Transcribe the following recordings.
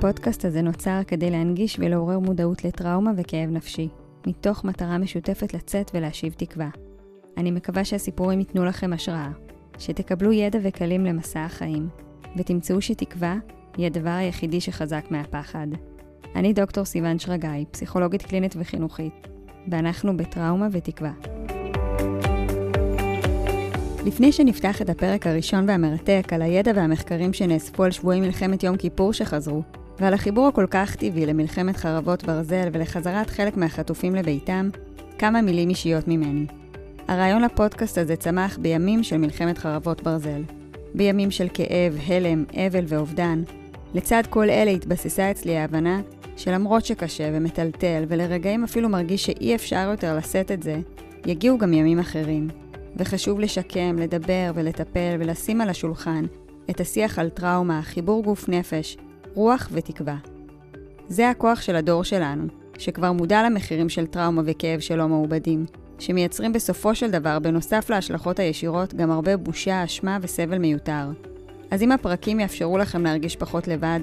הפודקאסט הזה נוצר כדי להנגיש ולעורר מודעות לטראומה וכאב נפשי, מתוך מטרה משותפת לצאת ולהשיב תקווה. אני מקווה שהסיפורים ייתנו לכם השראה, שתקבלו ידע וכלים למסע החיים, ותמצאו שתקווה היא הדבר היחידי שחזק מהפחד. אני דוקטור סיוון שרגאי, פסיכולוגית קלינית וחינוכית, ואנחנו בטראומה ותקווה. לפני שנפתח את הפרק הראשון והמרתק על הידע והמחקרים שנאספו על שבועי מלחמת יום כיפור שחזרו, ועל החיבור הכל כך טבעי למלחמת חרבות ברזל ולחזרת חלק מהחטופים לביתם, כמה מילים אישיות ממני. הרעיון לפודקאסט הזה צמח בימים של מלחמת חרבות ברזל. בימים של כאב, הלם, אבל ואובדן. לצד כל אלה התבססה אצלי ההבנה שלמרות שקשה ומטלטל ולרגעים אפילו מרגיש שאי אפשר יותר לשאת את זה, יגיעו גם ימים אחרים. וחשוב לשקם, לדבר ולטפל ולשים על השולחן את השיח על טראומה, חיבור גוף נפש, רוח ותקווה. זה הכוח של הדור שלנו, שכבר מודע למחירים של טראומה וכאב שלא מעובדים, שמייצרים בסופו של דבר בנוסף להשלכות הישירות גם הרבה בושה, אשמה וסבל מיותר. אז אם הפרקים יאפשרו לכם להרגיש פחות לבד,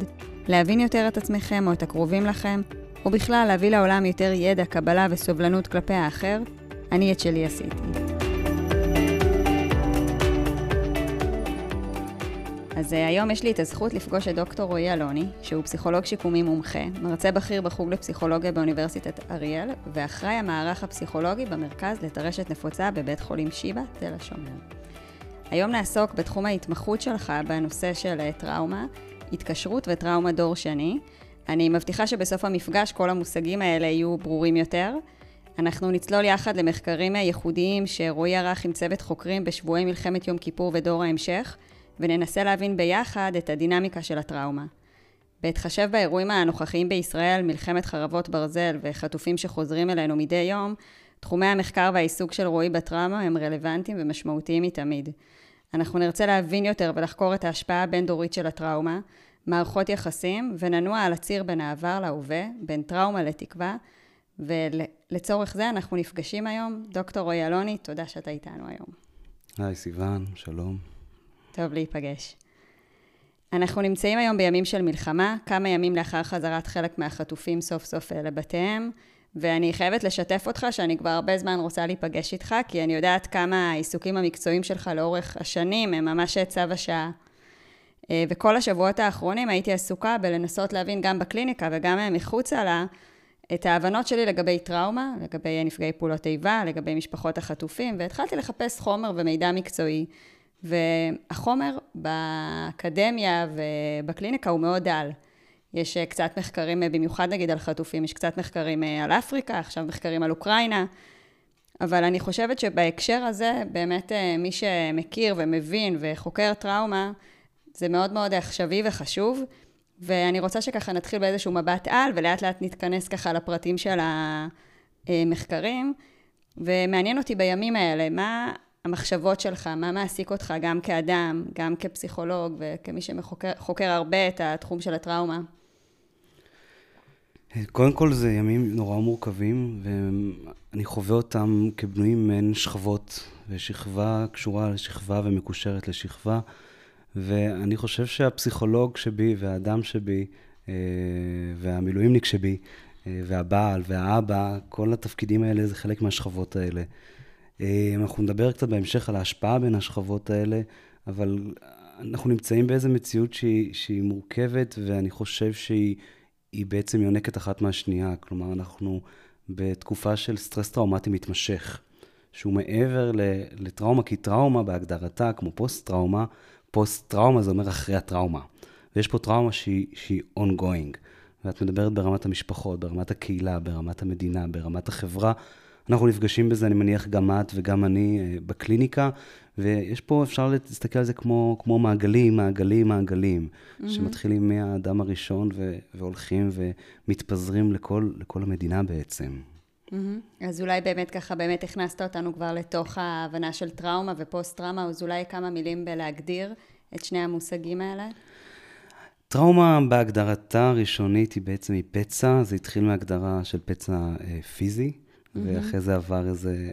להבין יותר את עצמכם או את הקרובים לכם, או בכלל להביא לעולם יותר ידע, קבלה וסובלנות כלפי האחר, אני את שלי עשיתי. אז היום יש לי את הזכות לפגוש את דוקטור רועי אלוני, שהוא פסיכולוג שיקומי מומחה, מרצה בכיר בחוג לפסיכולוגיה באוניברסיטת אריאל, ואחראי המערך הפסיכולוגי במרכז לטרשת נפוצה בבית חולים שיבה תל השומר. היום נעסוק בתחום ההתמחות שלך בנושא של טראומה, התקשרות וטראומה דור שני. אני מבטיחה שבסוף המפגש כל המושגים האלה יהיו ברורים יותר. אנחנו נצלול יחד למחקרים ייחודיים שרועי ערך עם צוות חוקרים בשבועי מלחמת יום כיפור ודור ההמשך, וננסה להבין ביחד את הדינמיקה של הטראומה. בהתחשב באירועים הנוכחיים בישראל, מלחמת חרבות ברזל וחטופים שחוזרים אלינו מדי יום, תחומי המחקר והעיסוק של רועי בטראומה הם רלוונטיים ומשמעותיים מתמיד. אנחנו נרצה להבין יותר ולחקור את ההשפעה הבין-דורית של הטראומה, מערכות יחסים, וננוע על הציר בין העבר להווה, בין טראומה לתקווה, ולצורך זה אנחנו נפגשים היום. דוקטור רועי אלוני, תודה שאתה איתנו היום. היי סיוון, שלום. טוב להיפגש. אנחנו נמצאים היום בימים של מלחמה, כמה ימים לאחר חזרת חלק מהחטופים סוף סוף לבתיהם, ואני חייבת לשתף אותך שאני כבר הרבה זמן רוצה להיפגש איתך, כי אני יודעת כמה העיסוקים המקצועיים שלך לאורך השנים הם ממש צו השעה. וכל השבועות האחרונים הייתי עסוקה בלנסות להבין גם בקליניקה וגם מחוצה לה, את ההבנות שלי לגבי טראומה, לגבי נפגעי פעולות איבה, לגבי משפחות החטופים, והתחלתי לחפש חומר ומידע מקצועי, והחומר באקדמיה ובקליניקה הוא מאוד דל. יש קצת מחקרים, במיוחד נגיד על חטופים, יש קצת מחקרים על אפריקה, עכשיו מחקרים על אוקראינה, אבל אני חושבת שבהקשר הזה, באמת מי שמכיר ומבין וחוקר טראומה, זה מאוד מאוד עכשווי וחשוב, ואני רוצה שככה נתחיל באיזשהו מבט על, ולאט לאט נתכנס ככה לפרטים של המחקרים, ומעניין אותי בימים האלה, מה המחשבות שלך, מה מעסיק אותך גם כאדם, גם כפסיכולוג וכמי שחוקר הרבה את התחום של הטראומה? קודם כל זה ימים נורא מורכבים ואני חווה אותם כבנויים מן שכבות, ושכבה קשורה לשכבה ומקושרת לשכבה, ואני חושב שהפסיכולוג שבי והאדם שבי והמילואימניק שבי והבעל והאבא, כל התפקידים האלה זה חלק מהשכבות האלה. אנחנו נדבר קצת בהמשך על ההשפעה בין השכבות האלה, אבל אנחנו נמצאים באיזו מציאות שהיא מורכבת, ואני חושב שהיא בעצם יונקת אחת מהשנייה. כלומר, אנחנו בתקופה של סטרס טראומטי מתמשך, שהוא מעבר לטראומה, כי טראומה בהגדרתה, כמו פוסט-טראומה, פוסט-טראומה זה אומר אחרי הטראומה. ויש פה טראומה שהיא ongoing, ואת מדברת ברמת המשפחות, ברמת הקהילה, ברמת המדינה, ברמת החברה, אנחנו נפגשים בזה, אני מניח, גם את וגם אני בקליניקה, ויש פה, אפשר להסתכל על זה כמו מעגלים, שמתחילים מהאדם הראשון והולכים ומתפזרים לכל המדינה בעצם. אז אולי באמת ככה, באמת הכנסת אותנו כבר לתוך ההבנה של טראומה ופוסט-טראומה, אז אולי כמה מילים בלהגדיר את שני המושגים האלה? טראומה בהגדרתה הראשונית היא בעצם פצע, זה התחיל מהגדרה של פצע פיזי, ואחרי זה עבר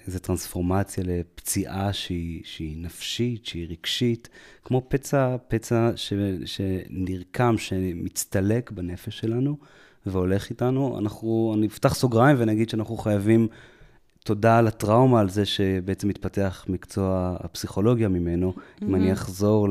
איזה טרנספורמציה לפציעה שהיא נפשית, שהיא רגשית, כמו פצע שנרקם, שמצטלק בנפש שלנו, והולך איתנו. אני אפתח סוגריים ונגיד שאנחנו חייבים תודה על הטראומה, על זה שבעצם מתפתח מקצוע הפסיכולוגיה ממנו. אם אני אחזור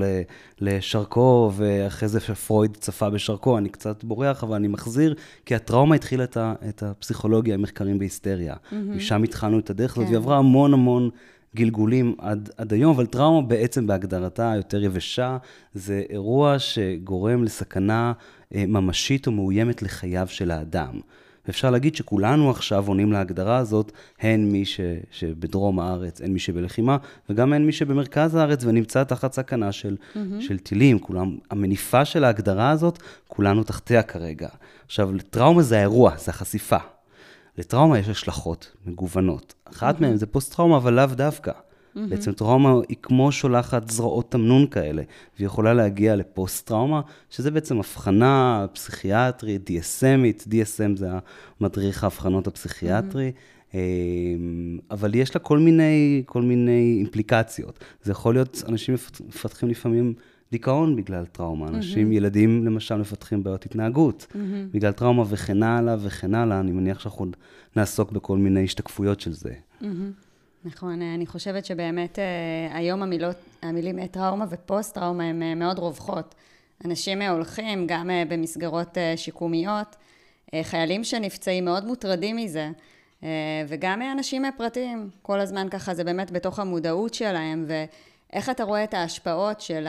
לשרקו, ואחרי זה שפרויד צפה בשרקו, אני קצת בורח, אבל אני מחזיר, כי הטראומה התחילה את הפסיכולוגיה, מחקרים בהיסטריה. משם התחלנו את הדרך הזאת, ועברה המון המון גלגולים עד היום, אבל טראומה בעצם בהגדרתה יותר יבשה, זה אירוע שגורם לסכנה ממשית ומאוימת לחייו של האדם. ואפשר להגיד שכולנו עכשיו עונים להגדרה הזאת, הן מי שבדרום הארץ, הן מי שבלחימה, וגם הן מי שבמרכז הארץ, ונמצא תחת סכנה של טילים. כולם, המניפה של ההגדרה הזאת, כולנו תחתיה כרגע. עכשיו, לטראומה זה האירוע, זה החשיפה. לטראומה יש השלכות מגוונות. אחת מהן זה פוסט-טראומה, אבל לאו דווקא. בעצם טראומה היא כמו שולחת זרועות תמנון כאלה, והיא יכולה להגיע לפוסט-טראומה, שזה בעצם הבחנה פסיכיאטרית, DSMית, DSM זה המדריך ההבחנות הפסיכיאטרי, אבל יש לה כל מיני אימפליקציות. זה יכול להיות, אנשים מפתחים לפעמים דיכאון בגלל טראומה, אנשים, ילדים למשל מפתחים בעיות התנהגות, בגלל טראומה וכן הלאה וכן הלאה, אני מניח שאנחנו נעסוק בכל מיני השתקפויות של זה. נכון, אני חושבת שבאמת היום המילים טראומה ופוסט טראומה הן מאוד רווחות. אנשים הולכים גם במסגרות שיקומיות, חיילים שנפצעים מאוד מוטרדים מזה, וגם אנשים פרטיים, כל הזמן ככה זה באמת בתוך המודעות שלהם, ואיך אתה רואה את ההשפעות של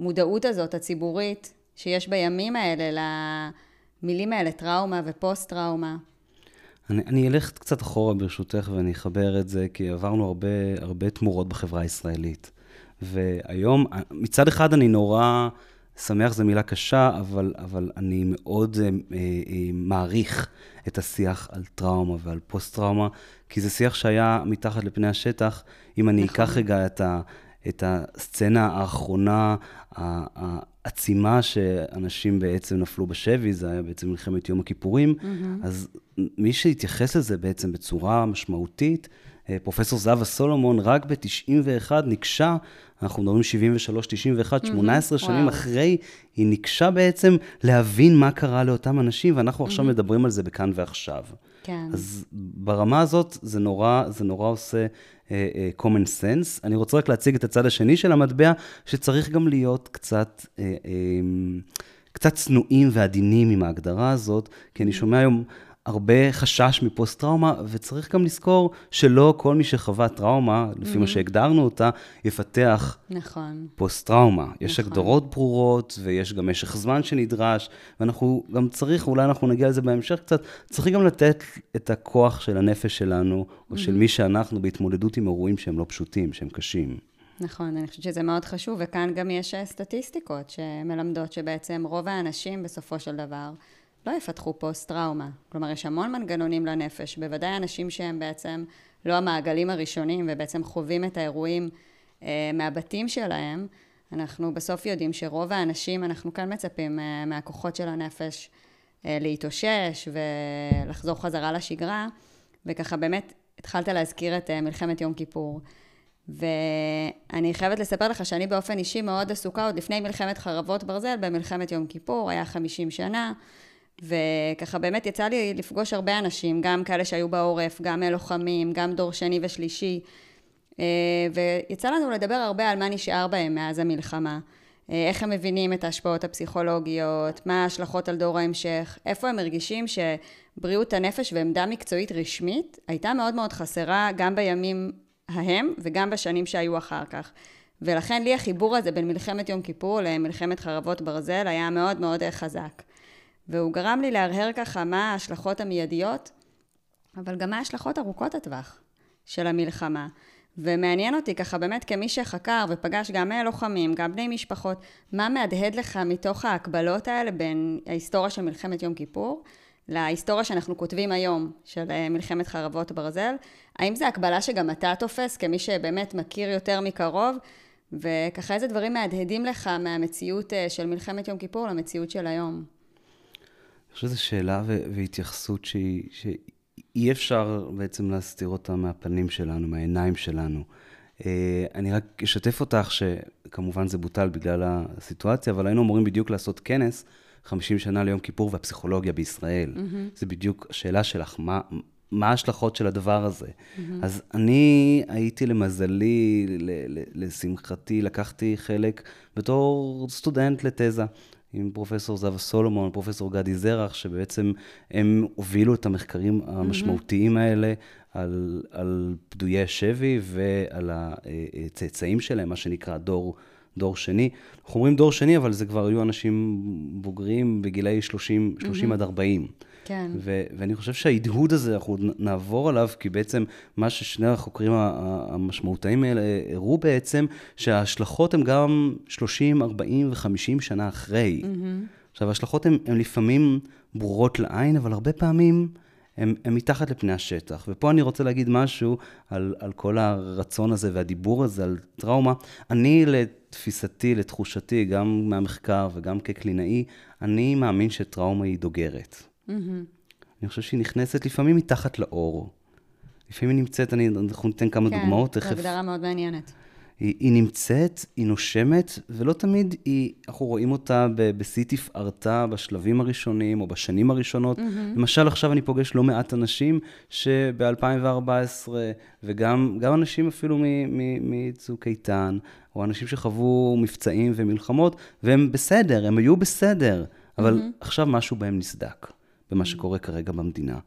המודעות הזאת הציבורית, שיש בימים האלה, למילים האלה טראומה ופוסט טראומה. אני אלך קצת אחורה ברשותך ואני אחבר את זה, כי עברנו הרבה תמורות בחברה הישראלית. והיום, מצד אחד אני נורא שמח, זו מילה קשה, אבל אני מאוד מעריך את השיח על טראומה ועל פוסט-טראומה, כי זה שיח שהיה מתחת לפני השטח. אם אני אקח רגע את הסצנה האחרונה, העצימה שאנשים בעצם נפלו בשבי, זה היה בעצם מלחמת יום הכיפורים, אז מי שהתייחס לזה בעצם בצורה משמעותית, פרופסור זהבה סולומון, רק ב-91 נקשה, אנחנו מדברים 73, 91, 18 שנים אחרי, היא נקשה בעצם להבין מה קרה לאותם אנשים, ואנחנו עכשיו מדברים על זה בכאן ועכשיו. אז ברמה הזאת, זה נורא עושה common sense. אני רוצה רק להציג את הצד השני של המטבע, שצריך גם להיות קצת צנועים ועדינים עם ההגדרה הזאת, כי אני שומע היום הרבה חשש מפוסט טראומה, וצריך גם לזכור שלא כל מי שחווה טראומה, לפי מה שהגדרנו אותה, יפתח פוסט טראומה. יש הגדרות ברורות, ויש גם משך זמן שנדרש, ואנחנו גם צריך, אולי אנחנו נגיע לזה בהמשך קצת, צריך גם לתת את הכוח של הנפש שלנו, או של מי שאנחנו בהתמודדות עם אירועים שהם לא פשוטים, שהם קשים. נכון, אני חושבת שזה מאוד חשוב, וכאן גם יש סטטיסטיקות שמלמדות שבעצם רוב האנשים בסופו של דבר, לא יפתחו פוסט-טראומה. כלומר, יש המון מנגנונים לנפש, בוודאי אנשים שהם בעצם לא המעגלים הראשונים, ובעצם חווים את האירועים מהבתים שלהם. אנחנו בסוף יודעים שרוב האנשים, אנחנו כאן מצפים מהכוחות של הנפש להתאושש ולחזור חזרה לשגרה, וככה באמת התחלת להזכיר את מלחמת יום כיפור. ואני חייבת לספר לך שאני באופן אישי מאוד עסוקה, עוד לפני מלחמת חרבות ברזל, במלחמת יום כיפור, היה 50 שנה, וככה באמת יצא לי לפגוש הרבה אנשים, גם כאלה שהיו בעורף, גם לוחמים, גם דור שני ושלישי, ויצא לנו לדבר הרבה על מה נשאר בהם מאז המלחמה, איך הם מבינים את ההשפעות הפסיכולוגיות, מה ההשלכות על דור ההמשך, איפה הם מרגישים שבריאות הנפש ועמדה מקצועית רשמית הייתה מאוד מאוד חסרה גם בימים ההם וגם בשנים שהיו אחר כך. ולכן לי החיבור הזה בין מלחמת יום כיפור למלחמת חרבות ברזל היה מאוד מאוד חזק. והוא גרם לי להרהר ככה מה ההשלכות המיידיות, אבל גם מה ההשלכות ארוכות הטווח של המלחמה. ומעניין אותי ככה באמת כמי שחקר ופגש גם לוחמים, גם בני משפחות, מה מהדהד לך מתוך ההקבלות האלה בין ההיסטוריה של מלחמת יום כיפור, להיסטוריה שאנחנו כותבים היום של מלחמת חרבות ברזל, האם זה הקבלה שגם אתה תופס כמי שבאמת מכיר יותר מקרוב, וככה איזה דברים מהדהדים לך מהמציאות של מלחמת יום כיפור למציאות של היום? אני חושב שזו שאלה והתייחסות שהיא אי אפשר בעצם להסתיר אותה מהפנים שלנו, מהעיניים שלנו. אני רק אשתף אותך שכמובן זה בוטל בגלל הסיטואציה, אבל היינו אמורים בדיוק לעשות כנס 50 שנה ליום כיפור והפסיכולוגיה בישראל. זה בדיוק השאלה שלך, מה ההשלכות של הדבר הזה? אז אני הייתי למזלי, לשמחתי, לקחתי חלק בתור סטודנט לתזה, עם פרופסור זהבה סולומון, פרופסור גדי זרח, שבעצם הם הובילו את המחקרים המשמעותיים האלה על פדויי שבי ועל הצאצאים שלהם, מה שנקרא דור שני. אנחנו אומרים דור שני, אבל זה כבר היו אנשים בוגרים בגילאי 30 עד 40. כן. ואני חושב שההדהוד הזה, אנחנו נעבור עליו, כי בעצם מה ששני החוקרים המשמעותיים האלה הראו בעצם, שההשלכות הן גם 30, 40 ו-50 שנה אחרי. עכשיו, ההשלכות הן לפעמים ברורות לעין, אבל הרבה פעמים הם מתחת לפני השטח. ופה אני רוצה להגיד משהו על כל הרצון הזה והדיבור הזה, על טראומה. אני לתפיסתי, לתחושתי, גם מהמחקר וגם כקלינאי, אני מאמין שטראומה היא דוגרת. אני חושב שהיא נכנסת לפעמים מתחת לאור. לפעמים היא נמצאת, אנחנו ניתן כמה דוגמאות. כן, זו הגדרה מאוד מעניינת. היא נמצאת, היא נושמת, ולא תמיד אנחנו רואים אותה בשיא תפארתה בשלבים הראשונים או בשנים הראשונות. למשל, עכשיו אני פוגש לא מעט אנשים שב-2014, וגם אנשים אפילו מצוק איתן, או אנשים שחוו מבצעים ומלחמות, והם בסדר, הם היו בסדר, אבל עכשיו משהו בהם נסדק, במה שקורה כרגע במדינה.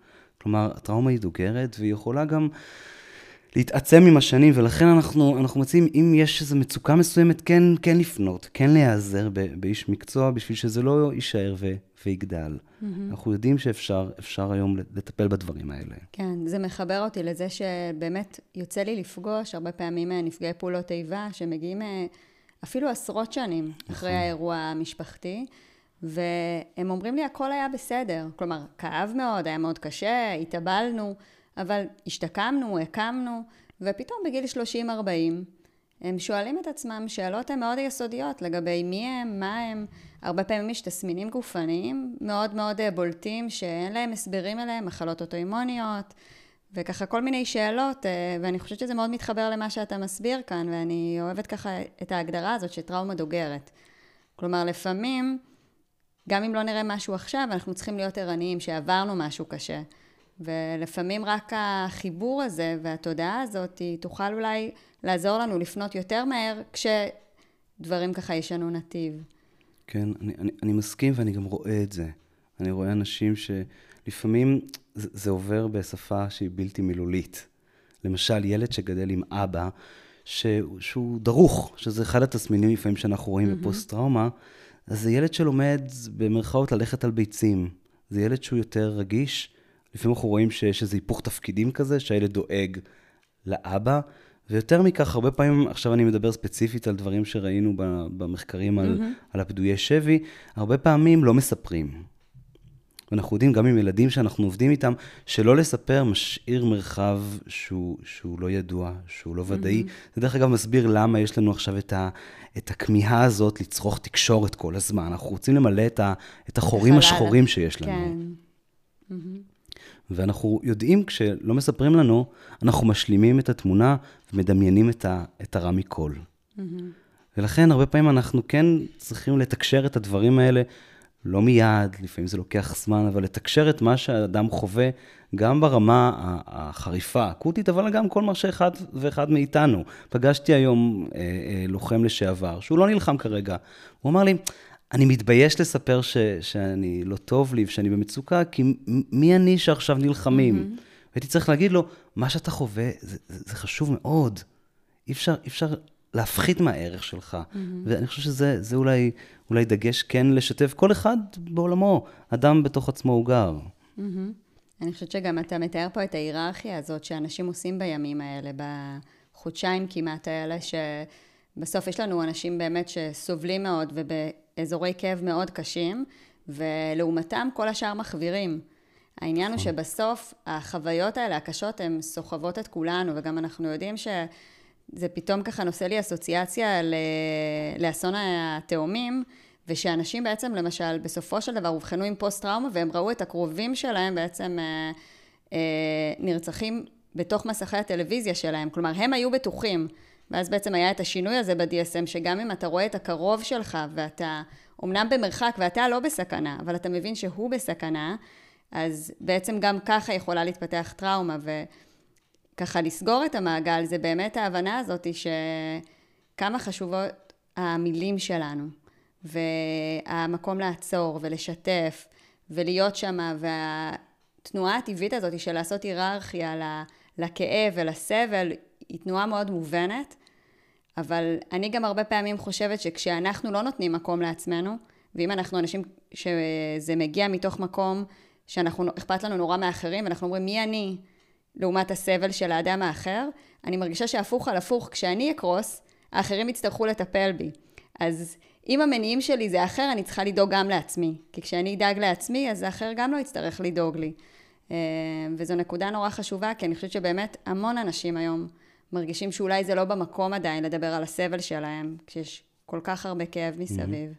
כלומר, הטראומה היא דוגרת, והיא יכולה גם להתעצם עם השנים, ולכן אנחנו מציעים, אם יש איזו מצוקה מסוימת, כן לפנות, כן להיעזר באיש מקצוע, בשביל שזה לא יישאר ויגדל. אנחנו יודעים שאפשר היום לטפל בדברים האלה. כן, זה מחבר אותי לזה שבאמת יוצא לי לפגוש, הרבה פעמים נפגעי פעולות איבה, שמגיעים אפילו עשרות שנים אחרי האירוע המשפחתי, והם אומרים לי, הכל היה בסדר. כלומר, כאב מאוד, היה מאוד קשה, התאבלנו, אבל השתקמנו, הקמנו, ופתאום בגיל 30-40, הם שואלים את עצמם שאלות הן מאוד יסודיות, לגבי מי הם, מה הם. הרבה פעמים יש תסמינים גופניים, מאוד מאוד בולטים, שאין להם הסברים אליהם, מחלות אוטואימוניות, וככה כל מיני שאלות, ואני חושבת שזה מאוד מתחבר למה שאתה מסביר כאן, ואני אוהבת ככה את ההגדרה הזאת, שטראומה דוגרת. כלומר, לפעמים, גם אם לא נראה משהו עכשיו, אנחנו צריכים להיות ערניים, שעברנו משהו קשה. ולפעמים רק החיבור הזה והתודעה הזאת, היא תוכל אולי לעזור לנו לפנות יותר מהר, כשדברים ככה ישנו נתיב. כן, אני מסכים ואני גם רואה את זה. אני רואה אנשים שלפעמים זה עובר בשפה שהיא בלתי מילולית. למשל, ילד שגדל עם אבא, שהוא דרוך, שזה אחד התסמינים לפעמים שאנחנו רואים בפוסט-טראומה, אז זה ילד שלומד במרכאות ללכת על ביצים. זה ילד שהוא יותר רגיש. לפעמים אנחנו רואים שיש איזה היפוך תפקידים כזה, שהילד דואג לאבא. ויותר מכך, הרבה פעמים, עכשיו אני מדבר ספציפית על דברים שראינו במחקרים על הפדויי שבי, הרבה פעמים לא מספרים. ואנחנו יודעים גם עם ילדים שאנחנו עובדים איתם, שלא לספר משאיר מרחב שהוא לא ידוע, שהוא לא ודאי. זה דרך אגב מסביר למה יש לנו עכשיו את הכמיהה הזאת לצרוך תקשורת כל הזמן. אנחנו רוצים למלא את החורים השחורים שיש לנו. ואנחנו יודעים, כשלא מספרים לנו, אנחנו משלימים את התמונה ומדמיינים את הרע מכל. ולכן הרבה פעמים אנחנו כן צריכים לתקשר את הדברים האלה, לא מיד, לפעמים זה לוקח זמן, אבל לתקשר את מה שהאדם חווה, גם ברמה החריפה, האקוטית, אבל גם כל מה שאחד ואחד מאיתנו. פגשתי היום לוחם לשעבר, שהוא לא נלחם כרגע. הוא אמר לי, אני מתבייש לספר שאני לא טוב לי, ושאני במצוקה, כי מי אני שעכשיו נלחמים? והייתי צריך להגיד לו, מה שאתה חווה, זה חשוב מאוד. אי אפשר להפחית מהערך שלך. ואני חושב שזה אולי דגש כן לשתף כל אחד בעולמו. אדם בתוך עצמו הוא גר. אני חושבת שגם אתה מתאר פה את ההיררכיה הזאת שאנשים עושים בימים האלה, בחודשיים כמעט האלה, שבסוף יש לנו אנשים באמת שסובלים מאוד ובאזורי כאב מאוד קשים, ולעומתם כל השאר מחווירים. העניין הוא שבסוף החוויות האלה, הקשות, הן סוחבות את כולנו, וגם אנחנו יודעים זה פתאום ככה נושא לי אסוציאציה לאסון התאומים, ושאנשים בעצם, למשל, בסופו של דבר, הובחנו עם פוסט-טראומה, והם ראו את הקרובים שלהם בעצם נרצחים בתוך מסכי הטלוויזיה שלהם. כלומר, הם היו בטוחים. ואז בעצם היה את השינוי הזה ב-DSM, שגם אם אתה רואה את הקרוב שלך, ואתה אומנם במרחק, ואתה לא בסכנה, אבל אתה מבין שהוא בסכנה, אז בעצם גם ככה יכולה להתפתח טראומה, וככה לסגור את המעגל, זה באמת ההבנה הזאת שכמה חשובות המילים שלנו, והמקום לעצור ולשתף, ולהיות שמה, והתנועה הטבעית הזאת של לעשות היררכיה לכאב ולסבל, היא תנועה מאוד מובנת, אבל אני גם הרבה פעמים חושבת שכשאנחנו לא נותנים מקום לעצמנו, ואם אנחנו אנשים שזה מגיע מתוך מקום שאנחנו, אכפת לנו נורא מאחרים, ואנחנו אומרים מי אני לעומת הסבל של האדם האחר, אני מרגישה שהפוך על הפוך, כשאני אקרוס, האחרים יצטרכו לטפל בי. אז אם המניעים שלי זה אחר, אני צריכה לדאוג גם לעצמי. כי כשאני אדאג לעצמי, אז האחר גם לא יצטרך לדאוג לי. וזו נקודה נורא חשובה, כי אני חושבת שבאמת המון אנשים היום מרגישים שאולי זה לא במקום עדיין לדבר על הסבל שלהם, כשיש כל כך הרבה כאב מסביב.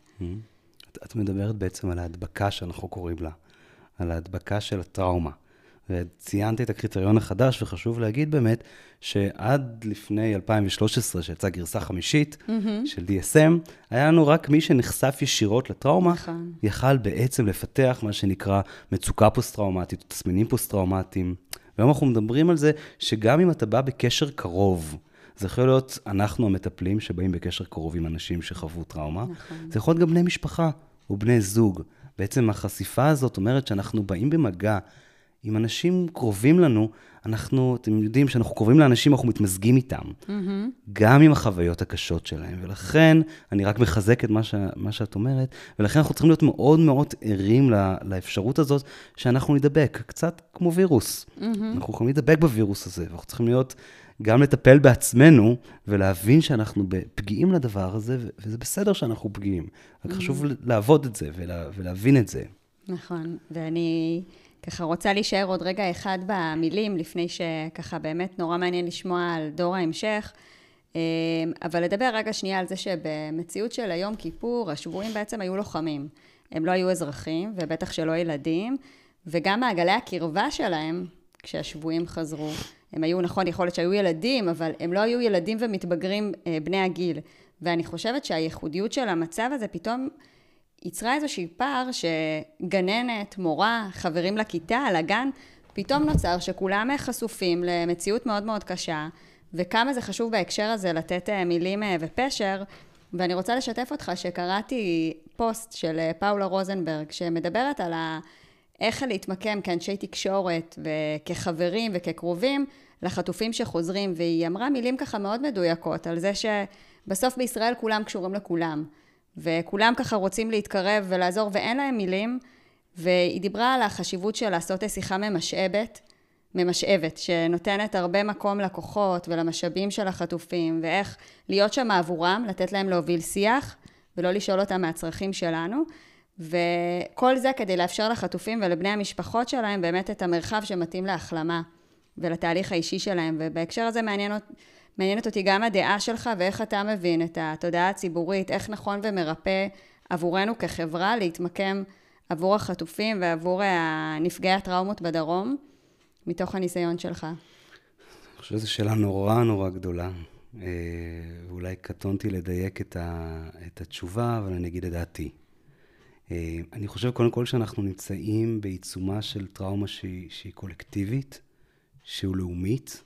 את מדברת בעצם על ההדבקה שאנחנו קוראים לה, על ההדבקה של הטראומה. וציינתי את הקריטריון החדש, וחשוב להגיד באמת שעד לפני 2013, שיצאה גרסה 5 של DSM, היה לנו רק מי שנחשף ישירות לטראומה, יכל בעצם לפתח מה שנקרא מצוקה פוסט-טראומטית, תסמינים פוסט-טראומטיים. והיום אנחנו מדברים על זה שגם אם אתה בא בקשר קרוב, זה יכול להיות אנחנו המטפלים שבאים בקשר קרוב עם אנשים שחוו טראומה, זה יכול להיות גם בני משפחה או בני זוג. בעצם החשיפה הזאת אומרת שאנחנו באים במגע עם אנשים קרובים לנו, אנחנו, אתם יודעים שאנחנו קרובים לאנשים, אנחנו מתמזגים איתם, גם עם החוויות הקשות שלהם, ולכן, אני רק מחזק את מה שאת אומרת, ולכן אנחנו צריכים להיות מאוד מאוד ערים לאפשרות הזאת, שאנחנו נדבק, קצת כמו וירוס. אנחנו יכולים לדבק בווירוס הזה, ואנחנו צריכים להיות, גם לטפל בעצמנו, ולהבין שאנחנו פגיעים לדבר הזה, וזה בסדר שאנחנו פגיעים. רק חשוב לעבוד את זה, ולהבין את זה. נכון, ואני ככה רוצה להישאר עוד רגע אחד במילים, לפני שככה באמת נורא מעניין לשמוע על דור ההמשך, אבל לדבר רגע שנייה על זה שבמציאות של היום כיפור, השבועים בעצם היו לוחמים. הם לא היו אזרחים, ובטח שלא ילדים, וגם מעגלי הקרבה שלהם, כשהשבועים חזרו, הם היו, נכון, יכול להיות שהיו ילדים, אבל הם לא היו ילדים ומתבגרים בני הגיל. ואני חושבת שהייחודיות של המצב הזה פתאום יצרה איזושהי פער שגננת, מורה, חברים לכיתה, לגן, פתאום נוצר שכולם חשופים למציאות מאוד מאוד קשה, וכמה זה חשוב בהקשר הזה לתת מילים ופשר, ואני רוצה לשתף אותך שקראתי פוסט של פאולה רוזנברג, שמדברת על איך להתמקם כאנשי תקשורת וכחברים וכקרובים לחטופים שחוזרים, והיא אמרה מילים ככה מאוד מדויקות, על זה שבסוף בישראל כולם קשורים לכולם, וכולם ככה רוצים להתקרב ולעזור, ואין להם מילים, והיא דיברה על החשיבות של לעשות שיחה ממשאבת, שנותנת הרבה מקום לכוחות ולמשאבים של החטופים, ואיך להיות שם עבורם, לתת להם להוביל שיח, ולא לשאול אותם מהצרכים שלנו, וכל זה כדי לאפשר לחטופים ולבני המשפחות שלהם באמת את המרחב שמתאים להחלמה, ולתהליך האישי שלהם, ובהקשר הזה מעניינת אותי גם הדעה שלך, ואיך אתה מבין את התודעה הציבורית, איך נכון ומרפא עבורנו כחברה להתמקם עבור החטופים ועבור נפגעי הטראומות בדרום, מתוך הניסיון שלך. אני חושב שזו שאלה נורא נורא גדולה. אולי קטונתי לדייק את התשובה, אבל אני אגיד את דעתי. אני חושב קודם כל שאנחנו נמצאים בעיצומה של טראומה שהיא קולקטיבית, שהיא לאומית,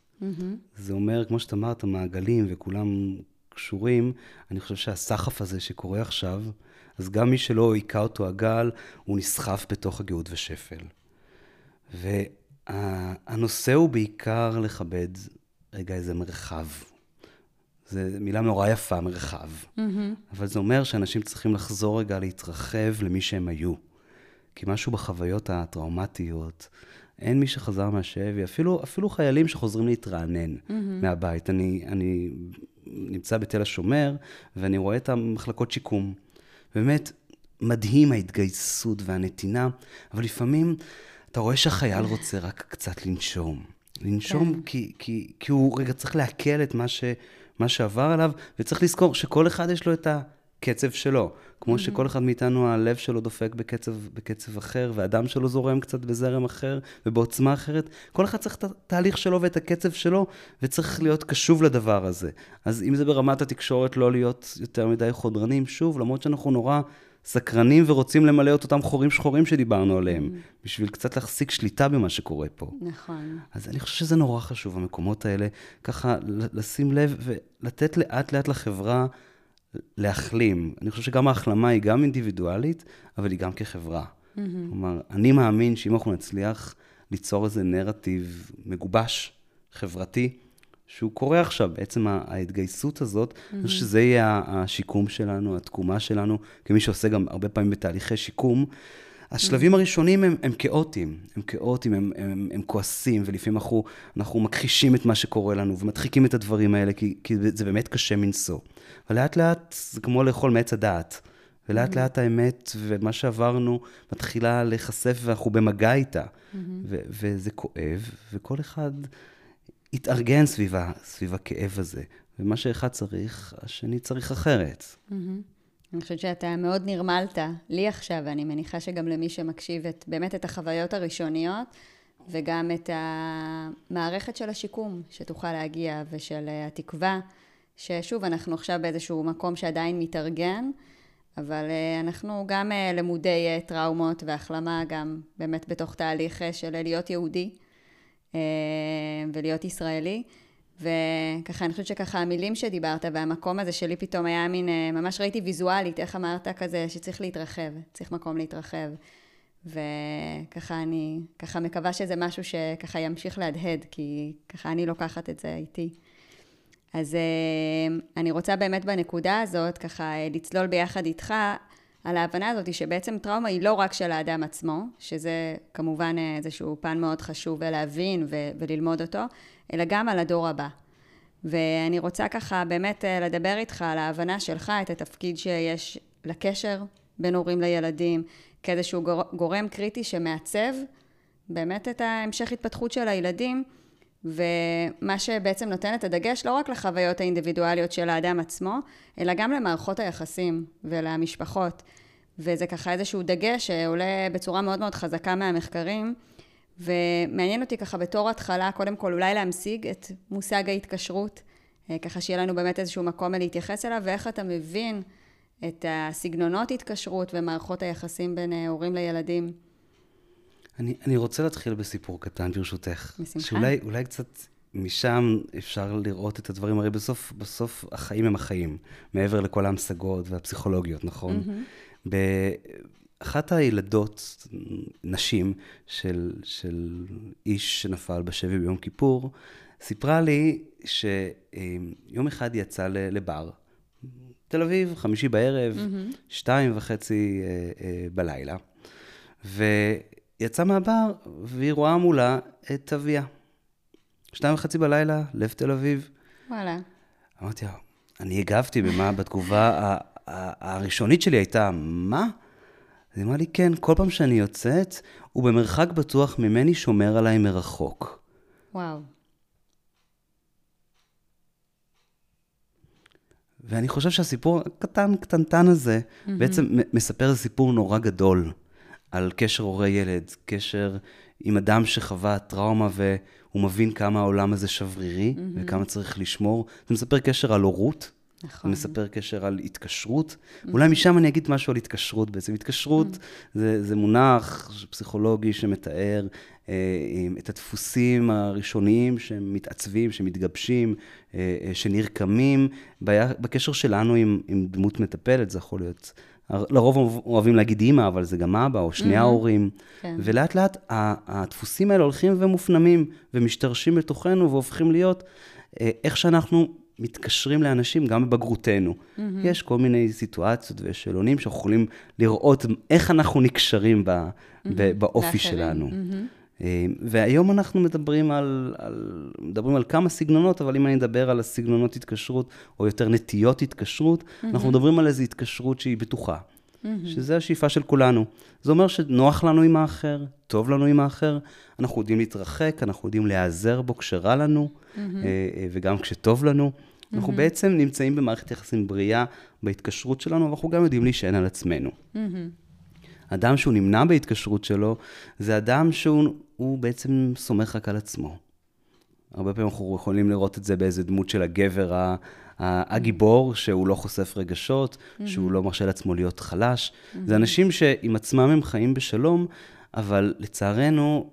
זה אומר, כמו שאתה אמרת, מעגלים וכולם קשורים, אני חושב שהסחף הזה שקורה עכשיו, אז גם מי שלא עיקה אותו הגל, הוא נסחף בתוך הגאות ושפל. והנושא הוא בעיקר לכבד רגע איזה מרחב. זו מילה נורא יפה, מרחב. אבל זה אומר שאנשים צריכים לחזור רגע להתרחב למי שהם היו. כי משהו בחוויות הטראומטיות, אין מי שחזר מהשבי, אפילו חיילים שחוזרים להתרענן מהבית. אני נמצא בתל השומר, ואני רואה את המחלקות שיקום. באמת, מדהים ההתגייסות והנתינה, אבל לפעמים אתה רואה שהחייל רוצה רק קצת לנשום, כי הוא רגע צריך להקל את מה שעבר עליו, וצריך לזכור שכל אחד יש לו את קצב שלו, כמו שכל אחד מאיתנו הלב שלו דופק בקצב אחר, והדם שלו זורם קצת בזרם אחר ובעוצמה אחרת. כל אחד צריך את התהליך שלו ואת הקצב שלו, וצריך להיות קשוב לדבר הזה. אז אם זה ברמת התקשורת, לא להיות יותר מדי חודרנים, שוב, למרות שאנחנו נורא סקרנים ורוצים למלא את אותם חורים שחורים שדיברנו עליהם, בשביל קצת להחזיק שליטה במה שקורה פה. נכון. אז אני חושב שזה נורא חשוב, המקומות האלה, ככה לשים לב ולתת לאט לאט לחברה להחלים. אני חושב שגם ההחלמה היא גם אינדיבידואלית, אבל היא גם כחברה. כלומר, אני מאמין שאם אנחנו נצליח ליצור איזה נרטיב מגובש, חברתי, שהוא קורה עכשיו, בעצם ההתגייסות הזאת, אני חושב שזה יהיה השיקום שלנו, התקומה שלנו, כמי שעושה גם הרבה פעמים בתהליכי שיקום. השלבים הראשונים הם כאוטיים, הם כועסים, ולפעמים אנחנו מכחישים את מה שקורה לנו, ומדחיקים את הדברים האלה, כי זה באמת קשה מנשוא. ולאט לאט זה כמו לאכול מעץ הדעת, ולאט לאט האמת ומה שעברנו מתחילה להיחשף, ואנחנו במגע איתה, וזה כואב, וכל אחד התארגן סביב הכאב הזה, ומה שאחד צריך, השני צריך אחרת. אני חושבת שאתה מאוד נרמלת לי עכשיו, ואני מניחה שגם למי שמקשיב באמת את החוויות הראשוניות, וגם את המערכת של השיקום שתוכל להגיע, ושל התקווה, ששוב אנחנו עכשיו באיזשהו מקום שעדיין מתארגן, אבל אנחנו גם למודי טראומות והחלמה, גם באמת בתוך תהליך של להיות יהודי, ולהיות ישראלי, וככה אני חושבת שככה המילים שדיברת והמקום הזה שלי פתאום היה מין, ממש ראיתי ויזואלית איך אמרת כזה שצריך להתרחב, צריך מקום להתרחב, וככה אני ככה מקווה שזה משהו שככה ימשיך להדהד, כי ככה אני לוקחת את זה איתי. אז אני רוצה באמת בנקודה הזאת ככה לצלול ביחד איתך על ההבנה הזאת שבעצם טראומה היא לא רק של האדם עצמו, שזה כמובן איזשהו פן מאוד חשוב להבין וללמוד אותו, אלא גם על הדור הבא. ואני רוצה ככה באמת לדבר איתך על ההבנה שלך, את התפקיד שיש לקשר בין הורים לילדים, כאיזשהו גורם קריטי שמעצב באמת את ההמשך התפתחות של הילדים, ומה שבעצם נותן את הדגש לא רק לחוויות האינדיבידואליות של האדם עצמו, אלא גם למערכות היחסים ולמשפחות. וזה ככה איזשהו דגש שעולה בצורה מאוד מאוד חזקה מהמחקרים, ומעניין אותי ככה בתור התחלה, קודם כל אולי להמשיג את מושג ההתקשרות, ככה שיהיה לנו באמת איזשהו מקום להתייחס אליו, ואיך אתה מבין את הסגנונות התקשרות ומערכות היחסים בין הורים לילדים. אני רוצה להתחיל בסיפור קטן, ברשותך. בשמחה. שאולי קצת משם אפשר לראות את הדברים, הרי בסוף החיים הם החיים, מעבר לכל ההמשגות והפסיכולוגיות, נכון? באחת הילדות, נשים של איש שנפל בשבי ביום כיפור, סיפרה לי שיום אחד היא יצאה לבר, תל אביב, 5 בערב, 2:30 בלילה, יצא מהבר, והיא רואה מולה את אביה. 2:30 בלילה, לב תל אביב. וואלה. אמרתי, אני הגבתי בתגובה הראשונית שלי הייתה, מה? היא אמרה לי, כן, כל פעם שאני יוצאת, הוא במרחק בטוח ממני שומר עליי מרחוק. וואו. ואני חושב שהסיפור הקטן, קטנטן הזה, בעצם מספר סיפור נורא גדול. על קשר הורי ילד, קשר עם אדם שחווה טראומה, והוא מבין כמה העולם הזה שברירי, וכמה צריך לשמור. זה מספר קשר על הורות, זה מספר קשר על התקשרות. אולי משם אני אגיד משהו על התקשרות בעצם. התקשרות זה מונח פסיכולוגי שמתאר את הדפוסים הראשוניים שמתעצבים, שמתגבשים, שנרקמים, בקשר שלנו עם דמות מטפלת, זה יכול להיות לרוב אוהבים להגיד אימא, אבל זה גם אבא, או שני ההורים. ולאט לאט, הדפוסים האלה הולכים ומופנמים, ומשתרשים בתוכנו, והופכים להיות איך שאנחנו מתקשרים לאנשים, גם בבגרותנו. יש כל מיני סיטואציות ושאלונים, שאנחנו יכולים לראות איך אנחנו נקשרים באופי שלנו. והיום אנחנו מדברים על כמה סגנונות, אבל אם אני אדבר על הסגנונות התקשרות, או יותר נטיות התקשרות, אנחנו מדברים על איזו התקשרות שהיא בטוחה, שזה השאיפה של כולנו. זה אומר שנוח לנו עם האחר, טוב לנו עם האחר, אנחנו יודעים להתרחק, אנחנו יודעים להיעזר בו כשרע לנו, וגם כשטוב לנו, אנחנו בעצם נמצאים במערכת יחסים בריאה, בהתקשרות שלנו, אבל אנחנו גם יודעים להישען על עצמנו. אדם שהוא נמנע בהתקשרות שלו, זה אדם שהוא בעצם סומך רק על עצמו. הרבה פעמים אנחנו יכולים לראות את זה באיזו דמות של הגבר הגיבור, שהוא לא חושף רגשות, שהוא לא מרשה לעצמו להיות חלש. זה אנשים שעם עצמם הם חיים בשלום, אבל לצערנו,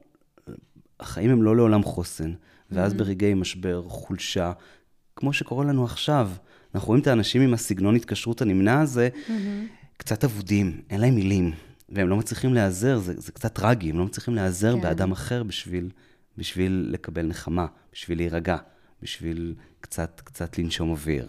החיים הם לא לעולם חוסן. ואז ברגעי משבר, חולשה, כמו שקורה לנו עכשיו, אנחנו רואים את האנשים עם הסגנון התקשרות הנמנע הזה, קצת עבודים, אין להם מילים, והם לא מצליחים להיעזר, זה קצת טרגי, הם לא מצליחים להיעזר באדם אחר בשביל לקבל נחמה, בשביל להירגע, בשביל קצת לנשום אוויר.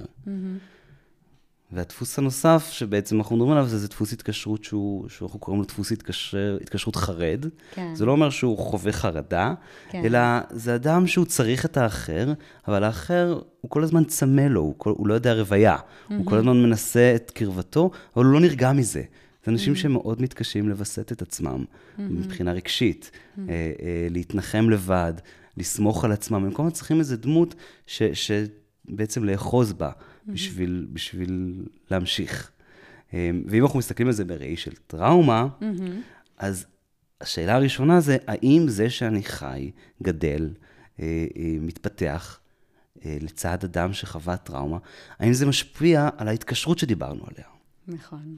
והדפוס הנוסף שבעצם אנחנו מדברים עליו, זה דפוס התקשרות שאנחנו קוראים לו דפוס התקשרות חרד. זה לא אומר שהוא חווה חרדה, אלא זה אדם שהוא צריך את האחר, אבל האחר הוא כל הזמן צמא לו, הוא לא יודע רוויה, הוא כל הזמן מנסה את קרבתו, אבל הוא לא נרגע מזה. זה אנשים שמאוד מתקשים לווסת את עצמם, מבחינה רגשית, להתנחם לבד, לסמוך על עצמם. במקום צריכים איזו דמות שבעצם לאחוז בה, בשביל להמשיך. ואם אנחנו מסתכלים על זה בראי של טראומה, אז השאלה הראשונה זה, האם זה שאני חי, גדל, מתפתח לצד אדם שחווה טראומה, האם זה משפיע על ההתקשרות שדיברנו עליה? נכון.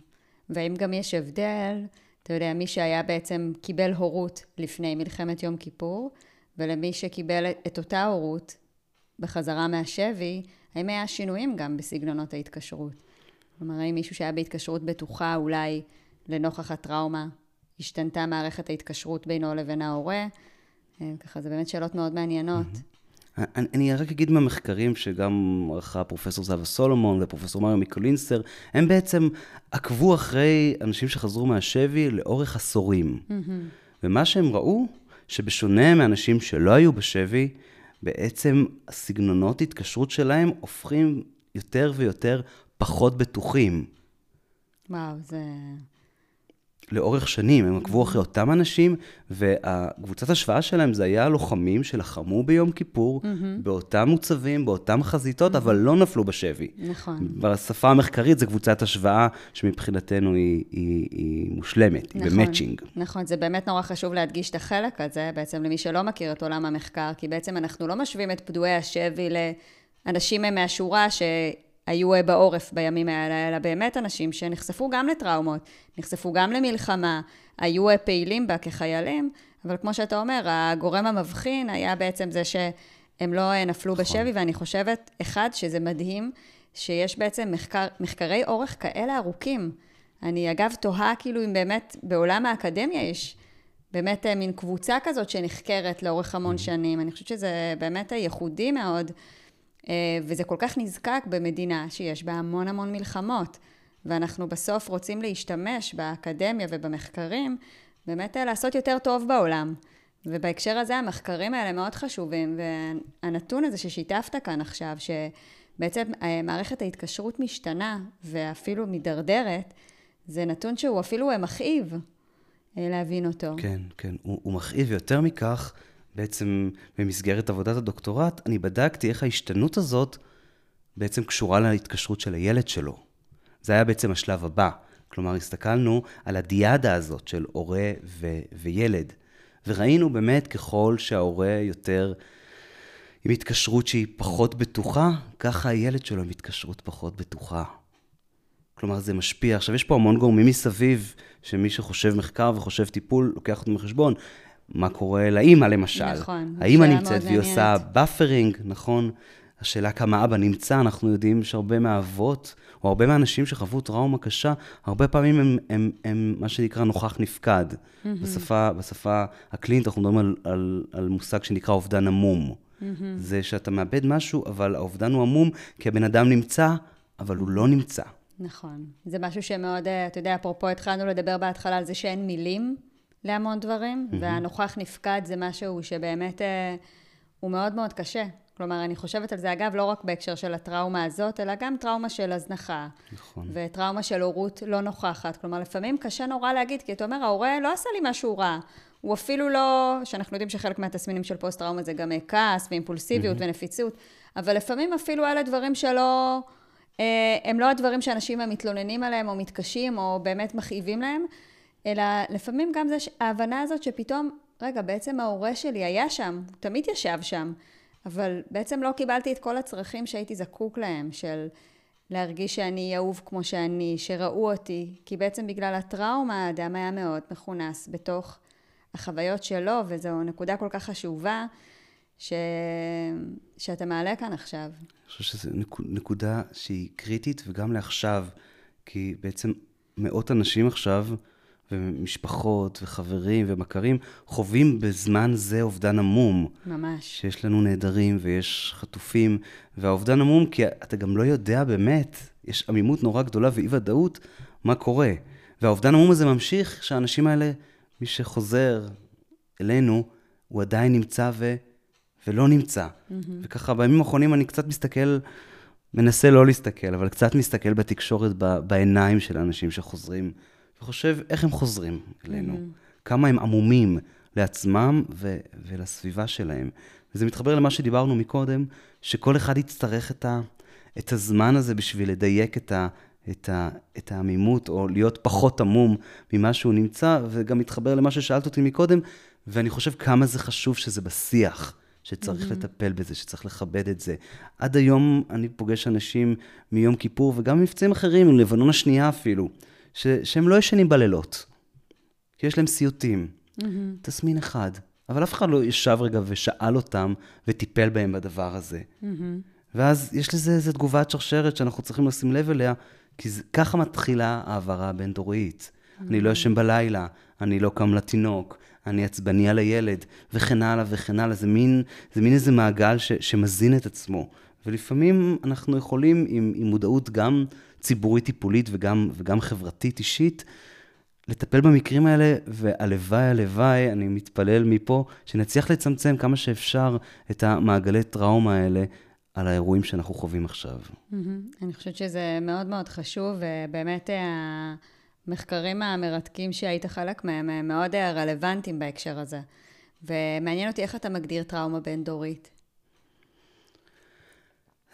והאם גם יש הבדל, אתה יודע, מי שהיה בעצם קיבל הורות לפני מלחמת יום כיפור, ולמי שקיבל את אותה הורות בחזרה מהשבי, האם היה שינויים גם בסגנונות ההתקשרות? כלומר, האם מישהו שהיה בהתקשרות בטוחה, אולי לנוכח הטראומה, השתנתה מערכת ההתקשרות בינו לבין ההורה? ככה, זה באמת שאלות מאוד מעניינות. אני רק אגיד מהמחקרים שגם ערכה פרופסור זהבה סולומון ופרופסור מריו מיקולינסר, הם בעצם עקבו אחרי אנשים שחזרו מהשבי לאורך עשורים. ומה שהם ראו, שבשונה מאנשים שלא היו בשבי, בעצם הסגנונות התקשרות שלהם הופכים יותר ויותר פחות בטוחים. וואו, זה... לאורך שנים, הם עקבו אחרי אותם אנשים, והקבוצת השוואה שלהם זה היה לוחמים שלחמו ביום כיפור, באותם מוצבים, באותם חזיתות, אבל לא נפלו בשבי. נכון. בשפה המחקרית זה קבוצת השוואה שמבחינתנו היא מושלמת, היא במאצ'ינג. נכון, זה באמת נורא חשוב להדגיש את החלק הזה, בעצם למי שלא מכיר את עולם המחקר, כי בעצם אנחנו לא משווים את פדועי השבי לאנשים מהשורה ש... היו בעורף בימים האלה, אלא באמת אנשים שנחשפו גם לטראומות, נחשפו גם למלחמה, היו פעילים בה כחיילים, אבל כמו שאתה אומר, הגורם המבחין היה בעצם זה שהם לא נפלו בשבי, ואני חושבת, אחד, שזה מדהים, שיש בעצם מחקרי אורך כאלה ארוכים. אני אגב תוהה כאילו אם באמת בעולם האקדמיה יש באמת מין קבוצה כזאת שנחקרת לאורך המון שנים, אני חושבת שזה באמת ייחודי מאוד, וזה כל כך נזקק במדינה שיש בה המון המון מלחמות, ואנחנו בסוף רוצים להשתמש באקדמיה ובמחקרים, באמת לעשות יותר טוב בעולם. ובהקשר הזה המחקרים האלה מאוד חשובים, והנתון הזה ששיתפת כאן עכשיו, שבעצם מערכת ההתקשרות משתנה ואפילו מדרדרת, זה נתון שהוא אפילו מכאיב להבין אותו. כן, כן, הוא מכאיב יותר מכך, בעצם במסגרת עבודת הדוקטורט, אני בדקתי איך ההשתנות הזאת בעצם קשורה להתקשרות של הילד שלו. זה היה בעצם השלב הבא. כלומר, הסתכלנו על הדיאדה הזאת של הורה וילד. וראינו באמת ככל שההורה יותר עם התקשרות שהיא פחות בטוחה, ככה הילד שלו עם התקשרות פחות בטוחה. כלומר, זה משפיע. עכשיו, יש פה המון גורמים מסביב, שמי שחושב מחקר וחושב טיפול, לוקח אותו מחשבון. מה קורה לאמא למשל? נכון. האמא נמצאת והיא עושה באפרינג, נכון? השאלה כמה אבא נמצא, אנחנו יודעים שהרבה מהאבות, או הרבה מהאנשים שחוו טראומה קשה, הרבה פעמים הם מה שנקרא נוכח נפקד. בשפה הקלינית אנחנו מדברים על מושג שנקרא אובדן עמום. זה שאתה מאבד משהו, אבל האובדן הוא עמום, כי הבן אדם נמצא, אבל הוא לא נמצא. נכון. זה משהו שמאוד, אתה יודע, אפרופו התחלנו לדבר בהתחלה על זה שאין מילים, להמון דברים, והנוכח נפקד זה משהו שבאמת הוא מאוד מאוד קשה. כלומר, אני חושבת על זה אגב לא רק בהקשר של הטראומה הזאת, אלא גם טראומה של הזנחה. נכון. וטראומה של הורות לא נוכחת. כלומר, לפעמים קשה נורא להגיד, כי אתה אומר, ההורה לא עשה לי משהו רע. הוא אפילו לא, שאנחנו יודעים שחלק מהתסמינים של פוסט-טראומה זה גם כעס ואימפולסיביות ונפיציות, אבל לפעמים אפילו על הדברים שלא, הם לא הדברים שאנשים מתלוננים עליהם או מתקשים או באמת מכאיבים להם, אלא לפעמים גם זה ההבנה הזאת שפתאום, רגע, בעצם ההורה שלי היה שם, הוא תמיד ישב שם, אבל בעצם לא קיבלתי את כל הצרכים שהייתי זקוק להם, של להרגיש שאני אהוב כמו שאני, שראו אותי, כי בעצם בגלל הטראומה האדם היה מאוד מכונס בתוך החוויות שלו, וזו נקודה כל כך חשובה שאתה מעלה כאן עכשיו. אני חושב שזו נקודה שהיא קריטית וגם לעכשיו, כי בעצם מאות אנשים עכשיו, ומשפחות וחברים ומכרים, חווים בזמן זה אובדן עמום. ממש. שיש לנו נעדרים ויש חטופים, והאובדן עמום, כי אתה גם לא יודע באמת, יש עמימות נורא גדולה ואי ודאות, מה קורה. והאובדן עמום הזה ממשיך, שהאנשים האלה, מי שחוזר אלינו, הוא עדיין נמצא ולא נמצא. וככה, בימים האחרונים אני קצת מסתכל, מנסה לא להסתכל, אבל קצת מסתכל בתקשורת, בעיניים של האנשים שחוזרים, וחושב איך הם חוזרים אלינו, כמה הם עמומים לעצמם ולסביבה שלהם. וזה מתחבר למה שדיברנו מקודם, שכל אחד יצטרך את הזמן הזה בשביל לדייק את העמימות, או להיות פחות עמום ממה שהוא נמצא, וגם מתחבר למה ששאלת אותי מקודם, ואני חושב כמה זה חשוב שזה בשיח, שצריך לטפל בזה, שצריך לכבד את זה. עד היום אני פוגש אנשים מיום כיפור, וגם מבצעים אחרים, לבנון השנייה אפילו, שהם לא ישנים בלילות, כי יש להם סיוטים, תסמין אחד, אבל אף אחד לא ישב רגע ושאל אותם, וטיפל בהם בדבר הזה. ואז יש לזה איזו תגובת שרשרת, שאנחנו צריכים לשים לב אליה, כי ככה מתחילה העברה הבין-דורית. אני לא ישן בלילה, אני לא קם לתינוק, אני עצבני על הילד, וכן הלאה וכן הלאה, זה מין איזה מעגל שמזין את עצמו. ולפעמים אנחנו יכולים עם מודעות גם ציבורית טיפולית וגם חברתית אישית, לטפל במקרים האלה, והלוואי, אני מתפלל מפה, שנצליח לצמצם כמה שאפשר את המעגלי טראומה האלה על האירועים שאנחנו חווים עכשיו. אני חושבת שזה מאוד מאוד חשוב, ובאמת המחקרים המרתקים שהיית חלק מהם הם מאוד רלוונטיים בהקשר הזה. ומעניין אותי איך אתה מגדיר טראומה בין-דורית.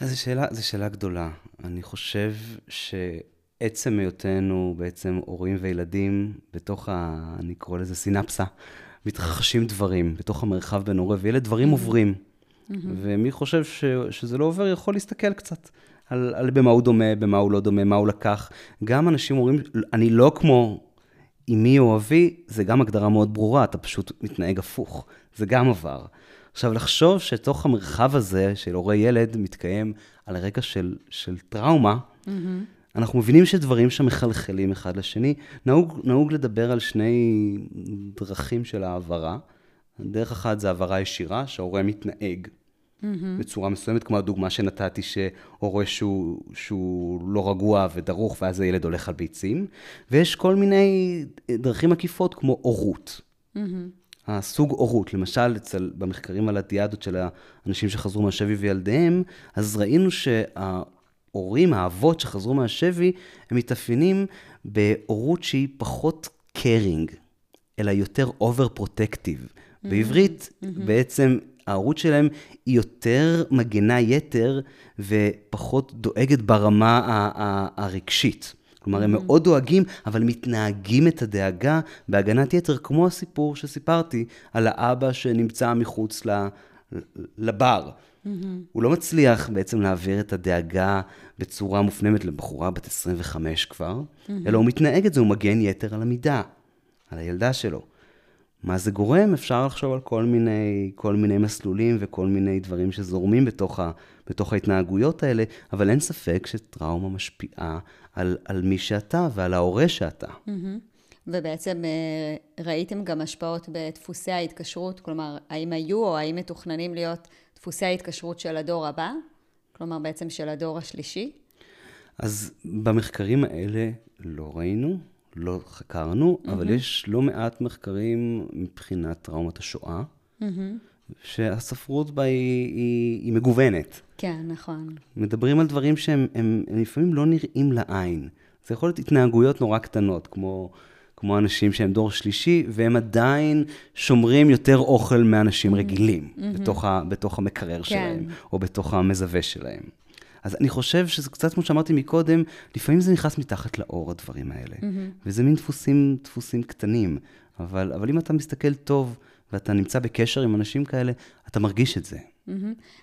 אז זו שאלה גדולה. אני חושב שעצם היותנו בעצם הורים וילדים, בתוך, אני קורא לזה סינפסה, מתרחשים דברים, בתוך המרחב בין הורה וילד, דברים עוברים. ומי חושב שזה לא עובר, יכול להסתכל קצת על במה הוא דומה, במה הוא לא דומה, מה הוא לקח. גם אנשים אומרים, אני לא כמו אמי או אבי, זה גם הגדרה מאוד ברורה, אתה פשוט מתנהג הפוך. זה גם עבר. עכשיו, לחשוב שתוך המרחב הזה של הורי ילד מתקיים על הרקע של טראומה, אנחנו מבינים שדברים שמחלחלים אחד לשני. נהוג לדבר על שני דרכים של העברה. דרך אחת זה העברה ישירה, שההורה מתנהג בצורה מסוימת, כמו הדוגמה שנתתי שהורה שהוא לא רגוע ודרוך, ואז הילד הולך על ביצים. ויש כל מיני דרכים עקיפות כמו הורות. הסוג הורות, למשל במחקרים על הדיאדות של האנשים שחזרו מהשבי וילדיהם, אז ראינו שההורים, האבות שחזרו מהשבי, הם מתאפיינים בהורות שהיא פחות קרינג, אלא יותר אובר פרוטקטיב. בעברית, בעצם ההורות שלהם היא יותר מגנה יתר, ופחות דואגת ברמה הרגשית. כלומר, הם מאוד דואגים, אבל מתנהגים את הדאגה בהגנת יתר, כמו הסיפור שסיפרתי על האבא שנמצא מחוץ לבר. הוא לא מצליח בעצם להעביר את הדאגה בצורה מופנמת לבחורה בת 25 כבר, אלא הוא מתנהג את זה, הוא מגן יתר על המידה, על הילדה שלו. מה זה גורם? אפשר לחשוב על כל מיני מסלולים וכל מיני דברים שזורמים בתוך ההתנהגויות האלה, אבל אין ספק שטראומה משפיעה על מי שאתה ועל ההורה שאתה. ובעצם ראיתם גם השפעות בדפוסי ההתקשרות, כלומר, האם היו או האם מתוכננים להיות דפוסי ההתקשרות של הדור הבא? כלומר, בעצם של הדור השלישי? אז במחקרים האלה לא ראינו. לא חקרנו, אבל יש לא מעט מחקרים מבחינת טראומת השואה, שהספרות בה היא מגוונת. כן, נכון. מדברים על דברים שהם לפעמים לא נראים לעין. זה יכול להיות התנהגויות נורא קטנות, כמו כמו אנשים שהם דור שלישי, והם עדיין שומרים יותר אוכל מאנשים רגילים, בתוך המקרר שלהם, או בתוך המזווה שלהם. אז אני חושב שזה קצת כמו שאמרתי מקודם, לפעמים זה נכנס מתחת לאור הדברים האלה. וזה מין דפוסים קטנים. אבל אם אתה מסתכל טוב, ואתה נמצא בקשר עם אנשים כאלה, אתה מרגיש את זה.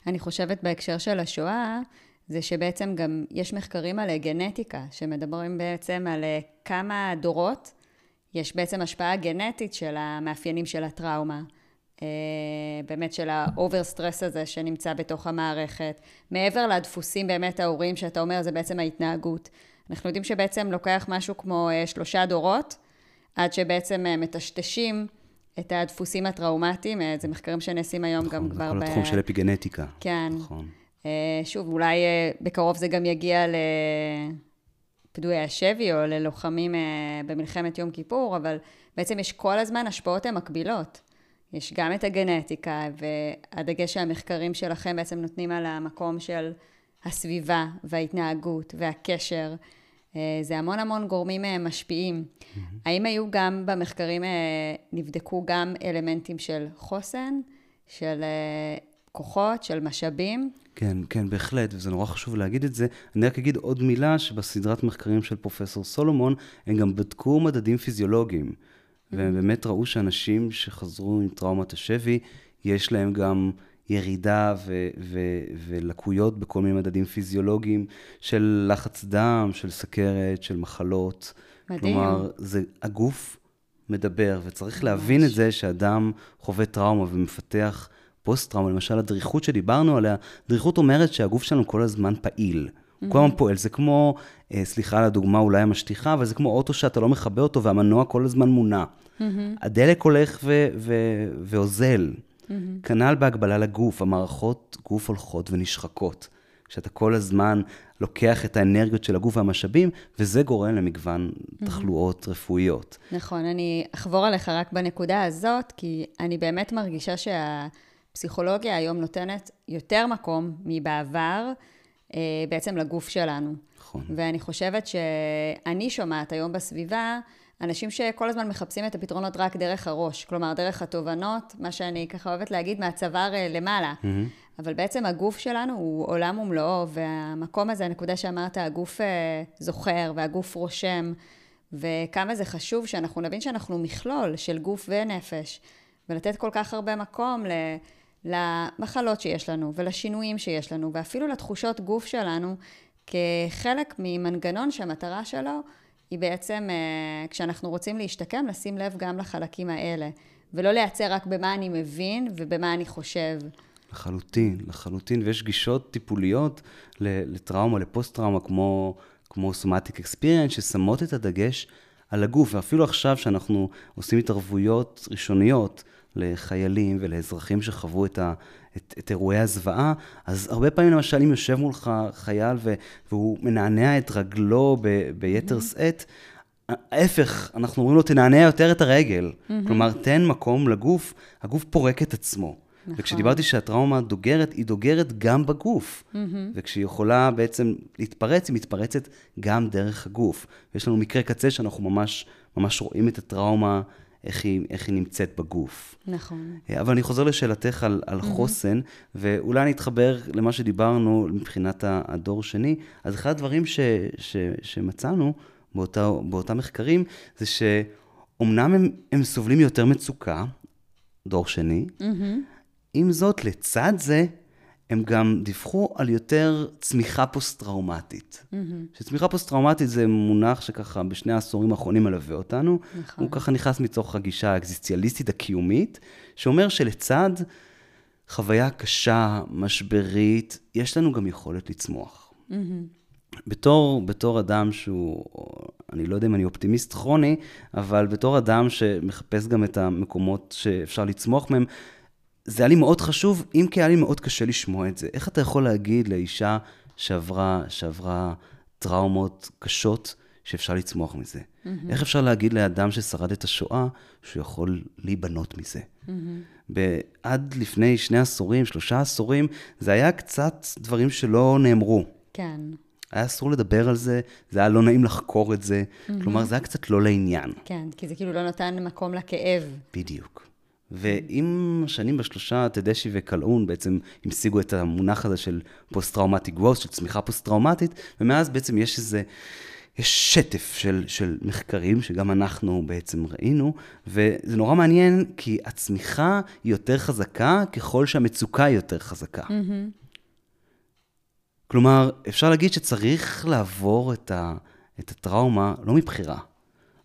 אני חושבת בהקשר של השואה, זה שבעצם גם יש מחקרים על גנטיקה, שמדברים בעצם על כמה דורות, יש בעצם השפעה גנטית של המאפיינים של הטראומה, באמת של האוברסטרס הזה שנמצא בתוך המערכת, מעבר לדפוסים באמת ההורים שאתה אומר, זה בעצם ההתנהגות. אנחנו יודעים שבעצם לוקח משהו כמו 3 דורות, עד שבעצם מטשטשים את הדפוסים הטראומטיים, זה מחקרים שנעשים היום נכון, גם כבר... נכון, בכל התחום של אפיגנטיקה. כן. נכון. שוב, אולי בקרוב זה גם יגיע לפדוי השבי או ללוחמים במלחמת יום כיפור, אבל בעצם יש כל הזמן השפעות המקבילות. יש גם את הגנטיקה, והדגש שהמחקרים שלכם בעצם נותנים על המקום של הסביבה וההתנהגות והקשר. זה המון המון גורמים משפיעים. האם היו גם במחקרים, נבדקו גם אלמנטים של חוסן, של כוחות, של משאבים? כן, כן, בהחלט, וזה נורא חשוב להגיד את זה. אני רק אגיד עוד מילה שבסדרת מחקרים של פרופסור סולומון, הם גם בדקו מדדים פיזיולוגיים. והם באמת ראו שאנשים שחזרו עם טראומת השבי, יש להם גם ירידה ולקויות בכל מיני מדדים פיזיולוגיים, של לחץ דם, של סכרת, של מחלות. מדהים. כלומר, זה הגוף מדבר, וצריך להבין את זה שאדם חווה טראומה ומפתח פוסט-טראומה. למשל, הדריכות שדיברנו עליה, דריכות אומרת שהגוף שלנו כל הזמן פעיל. הוא כל הזמן פועל, זה כמו, סליחה על הדוגמה אולי המשטיחה, אבל זה כמו אוטו שאתה לא מחבא אותו, והמנוע כל הזמן מונה. הדלק הולך ואוזל. כנ"ל בהגבלה לגוף, המערכות גוף הולכות ונשחקות. שאתה כל הזמן לוקח את האנרגיות של הגוף והמשאבים, וזה גורם למגוון תחלואות רפואיות. נכון, אני אחבור עליך רק בנקודה הזאת, כי אני באמת מרגישה שהפסיכולוגיה היום נותנת יותר מקום מבעבר, בעצם לגוף שלנו. נכון. ואני חושבת שאני שומעת היום בסביבה, אנשים שכל הזמן מחפשים את הפתרונות רק דרך הראש, כלומר דרך התובנות, מה שאני ככה אוהבת להגיד מהצוואר למעלה. אבל בעצם הגוף שלנו הוא עולם ומלואו, והמקום הזה, הנקודה שאמרת, הגוף זוכר והגוף רושם, וכמה זה חשוב שאנחנו נבין שאנחנו מכלול של גוף ונפש, ולתת כל כך הרבה מקום ל... למחלות שיש לנו, ולשינויים שיש לנו, ואפילו לתחושות גוף שלנו, כחלק ממנגנון שהמטרה שלו, היא בעצם, כשאנחנו רוצים להשתקם, לשים לב גם לחלקים האלה, ולא לייצר רק במה אני מבין, ובמה אני חושב. לחלוטין, ויש גישות טיפוליות לטראומה, לפוסט-טראומה, כמו סומטיק אקספיריינס, ששמות את הדגש על הגוף, ואפילו עכשיו שאנחנו עושים התערבויות ראשוניות, לחיילים ולאזרחים שחוו את אירועי הזוועה, אז הרבה פעמים למשל אם יושב מולך חייל והוא מנענע את רגלו ביתר שאת, ההפך, אנחנו אומרים לו תנענע יותר את הרגל, כלומר תן מקום לגוף, הגוף פורק את עצמו. וכשדיברתי שהטראומה דוגרת, היא דוגרת גם בגוף. וכשהיא יכולה בעצם להתפרץ, היא מתפרצת גם דרך הגוף. ויש לנו מקרה קצה שאנחנו ממש, ממש רואים את הטראומה, איך היא נמצאת בגוף. נכון. אבל אני חוזר לשאלתך על חוסן, ואולי אני אתחבר למה שדיברנו מבחינת הדור שני. אז אחד הדברים שמצאנו באותם מחקרים, זה שאומנם הם סובלים יותר מצוקה, דור שני, עם זאת, לצד זה, הם גם דיווחו על יותר צמיחה פוסט-טראומטית. שצמיחה פוסט-טראומטית זה מונח שככה בשני העשורים האחרונים מלווה אותנו. נכון. הוא ככה נכנס מתוך הגישה האקזיסטנציאליסטית הקיומית, שאומר שלצד חוויה קשה, משברית, יש לנו גם יכולת לצמוח. בתור אדם שהוא, אני לא יודע אם אני אופטימיסט כרוני, אבל בתור אדם שמחפש גם את המקומות שאפשר לצמוח מהם, זה היה לי מאוד חשוב, אם כי היה לי מאוד קשה לשמוע את זה. איך אתה יכול להגיד לאישה שעברה טראומות קשות, שאפשר לצמוח מזה? איך אפשר להגיד לאדם ששרד את השואה, שהוא יכול להיבנות מזה? עד לפני 2 עשורים, 3 עשורים, זה היה קצת דברים שלא נאמרו. כן. היה אסור לדבר על זה, זה היה לא נעים לחקור את זה, כלומר זה היה קצת לא לעניין. כן, כי זה כאילו לא נותן מקום לכאב. בדיוק. ועם השנים בשלושה, תדשי וקלעון בעצם המשיגו את המונח הזה של פוסט-טראומטי גרוס, של צמיחה פוסט-טראומטית, ומאז בעצם יש איזה, יש שטף של מחקרים שגם אנחנו בעצם ראינו, וזה נורא מעניין כי הצמיחה היא יותר חזקה ככל שהמצוקה היא יותר חזקה. כלומר, אפשר להגיד שצריך לעבור את הטראומה לא מבחירה,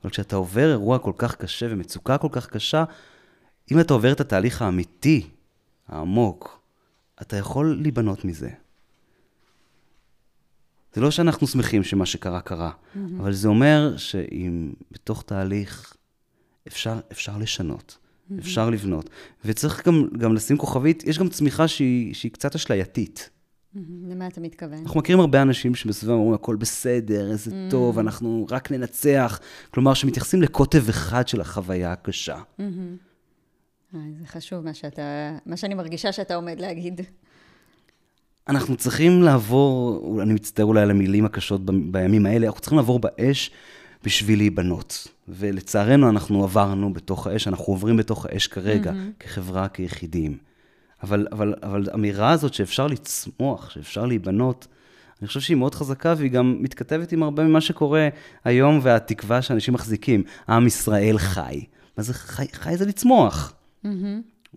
אבל כשאתה עובר אירוע כל כך קשה ומצוקה כל כך קשה, אם אתה עובר את התהליך האמיתי, העמוק, אתה יכול להיבנות מזה. זה לא שאנחנו שמחים שמה שקרה קרה, אבל זה אומר שאם בתוך תהליך אפשר לשנות, אפשר לבנות, וצריך גם לשים כוכבית, יש גם צמיחה שהיא קצת אשלייתית. למה אתה מתכוון? אנחנו מכירים הרבה אנשים שבסביבם אומרים, הכל בסדר, איזה טוב, אנחנו רק ננצח. כלומר, שמתייחסים לקוטב אחד של החוויה הקשה. זה חשוב מה שאני מרגישה שאתה עומד להגיד. אנחנו צריכים לעבור, אני מצטער אולי על המילים הקשות בימים האלה, אנחנו צריכים לעבור באש בשביל להיבנות. ולצערנו אנחנו עברנו בתוך האש, אנחנו עוברים בתוך האש כרגע, כחברה, כיחידים. אבל האמירה הזאת שאפשר לצמוח, שאפשר להיבנות, אני חושב שהיא מאוד חזקה, והיא גם מתכתבת עם הרבה ממה שקורה היום, והתקווה שאנשים מחזיקים. עם ישראל חי. מה זה חי? חי זה לצמוח.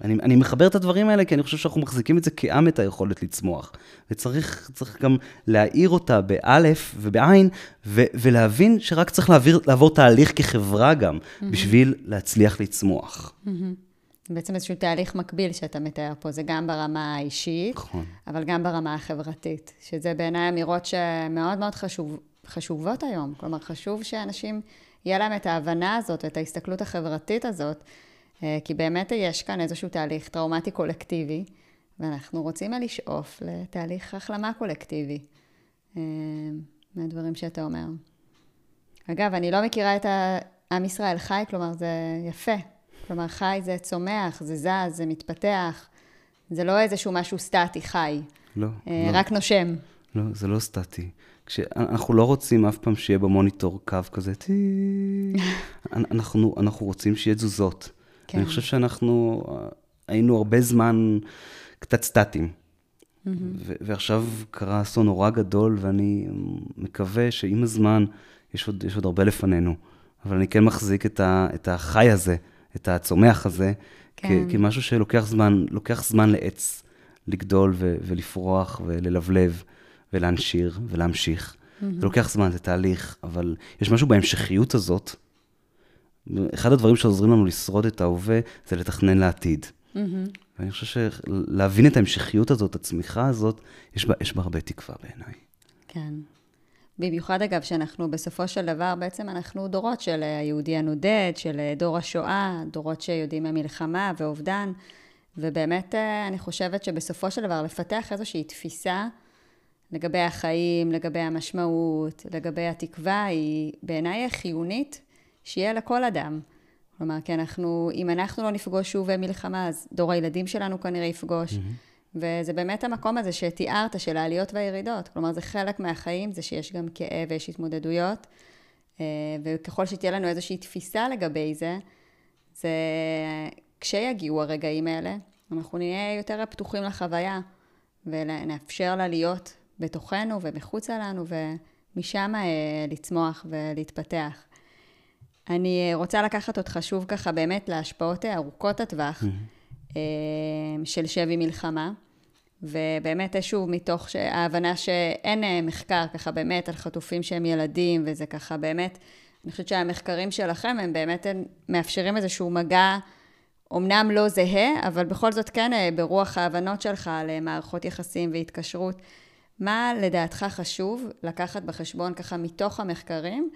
אני מחבר את הדברים האלה, כי אני חושב שאנחנו מחזיקים את זה כעם, את היכולת לצמוח. וצריך גם להעיר אותה באלף ובעין, ולהבין שרק צריך לעבור תהליך כחברה גם, בשביל להצליח לצמוח. בעצם איזשהו תהליך מקביל שאתה מתאר פה, זה גם ברמה האישית, נכון. אבל גם ברמה החברתית, שזה בעיניי אמירות שמאוד מאוד חשובות היום. כלומר, חשוב שאנשים יהיה להם את ההבנה הזאת, את ההסתכלות החברתית הזאת, כי באמת יש כאן איזשהו תהליך טראומטי קולקטיבי, ואנחנו רוצים לשאוף לתהליך החלמה קולקטיבי, מהדברים שאתה אומר. אגב, אני לא מכירה את עם ישראל חי, כלומר זה יפה. כלומר, חי זה צומח, זה זז, זה מתפתח. זה לא איזשהו משהו סטטי, חי. לא. רק נושם. לא, זה לא סטטי. אנחנו לא רוצים אף פעם שיהיה במוניטור קו כזה, אנחנו רוצים שיהיה תזוזות. אני חושב שאנחנו היינו הרבה זמן קצת סטטים. ועכשיו קרה אסון נורא גדול, ואני מקווה שעם הזמן יש עוד הרבה לפנינו. אבל אני כן מחזיק את החי הזה, את הצומח הזה, כמשהו שלוקח זמן, לעץ, לגדול ולפרוח וללבלב, ולהנשיר ולהמשיך. זה לוקח זמן, זה תהליך, אבל יש משהו בהמשכיות הזאת. אחד הדברים שעוזרים לנו לשרוד את ההווה, זה לתכנן לעתיד. ואני חושב שלהבין את ההמשכיות הזאת, הצמיחה הזאת, יש בה הרבה תקווה בעיניי. כן. במיוחד אגב שאנחנו בסופו של דבר, בעצם אנחנו דורות של היהודי הנודד, של דור השואה, דורות שיודעים המלחמה ואובדן, ובאמת אני חושבת שבסופו של דבר לפתח איזושהי תפיסה לגבי החיים, לגבי המשמעות, לגבי התקווה, היא בעיניי חיונית שיהיה לכל אדם. כלומר, כי אם אנחנו לא נפגוש שוב במלחמה, אז דור הילדים שלנו כנראה יפגוש, וזה באמת המקום הזה שתיארת של העליות והירידות. כלומר, זה חלק מהחיים, זה שיש גם כאב ויש התמודדויות, וככל שתהיה לנו איזושהי תפיסה לגבי זה, זה כשיגיעו הרגעים האלה, אנחנו נהיה יותר פתוחים לחוויה, ונאפשר לה להיות בתוכנו ומחוצה לנו, ומשם לצמוח ולהתפתח. אני רוצה לקחת אותך שוב ככה באמת להשפעות ארוכות הטווח, של שבי מלחמה, ובאמת שוב מתוך ההבנה שאין מחקר ככה באמת על חטופים שהם ילדים, וזה ככה באמת, אני חושבת שהמחקרים שלכם הם באמת מאפשרים איזשהו מגע, אמנם לא זהה, אבל בכל זאת כן ברוח ההבנות שלך למערכות יחסים והתקשרות. מה לדעתך חשוב לקחת בחשבון ככה מתוך המחקרים,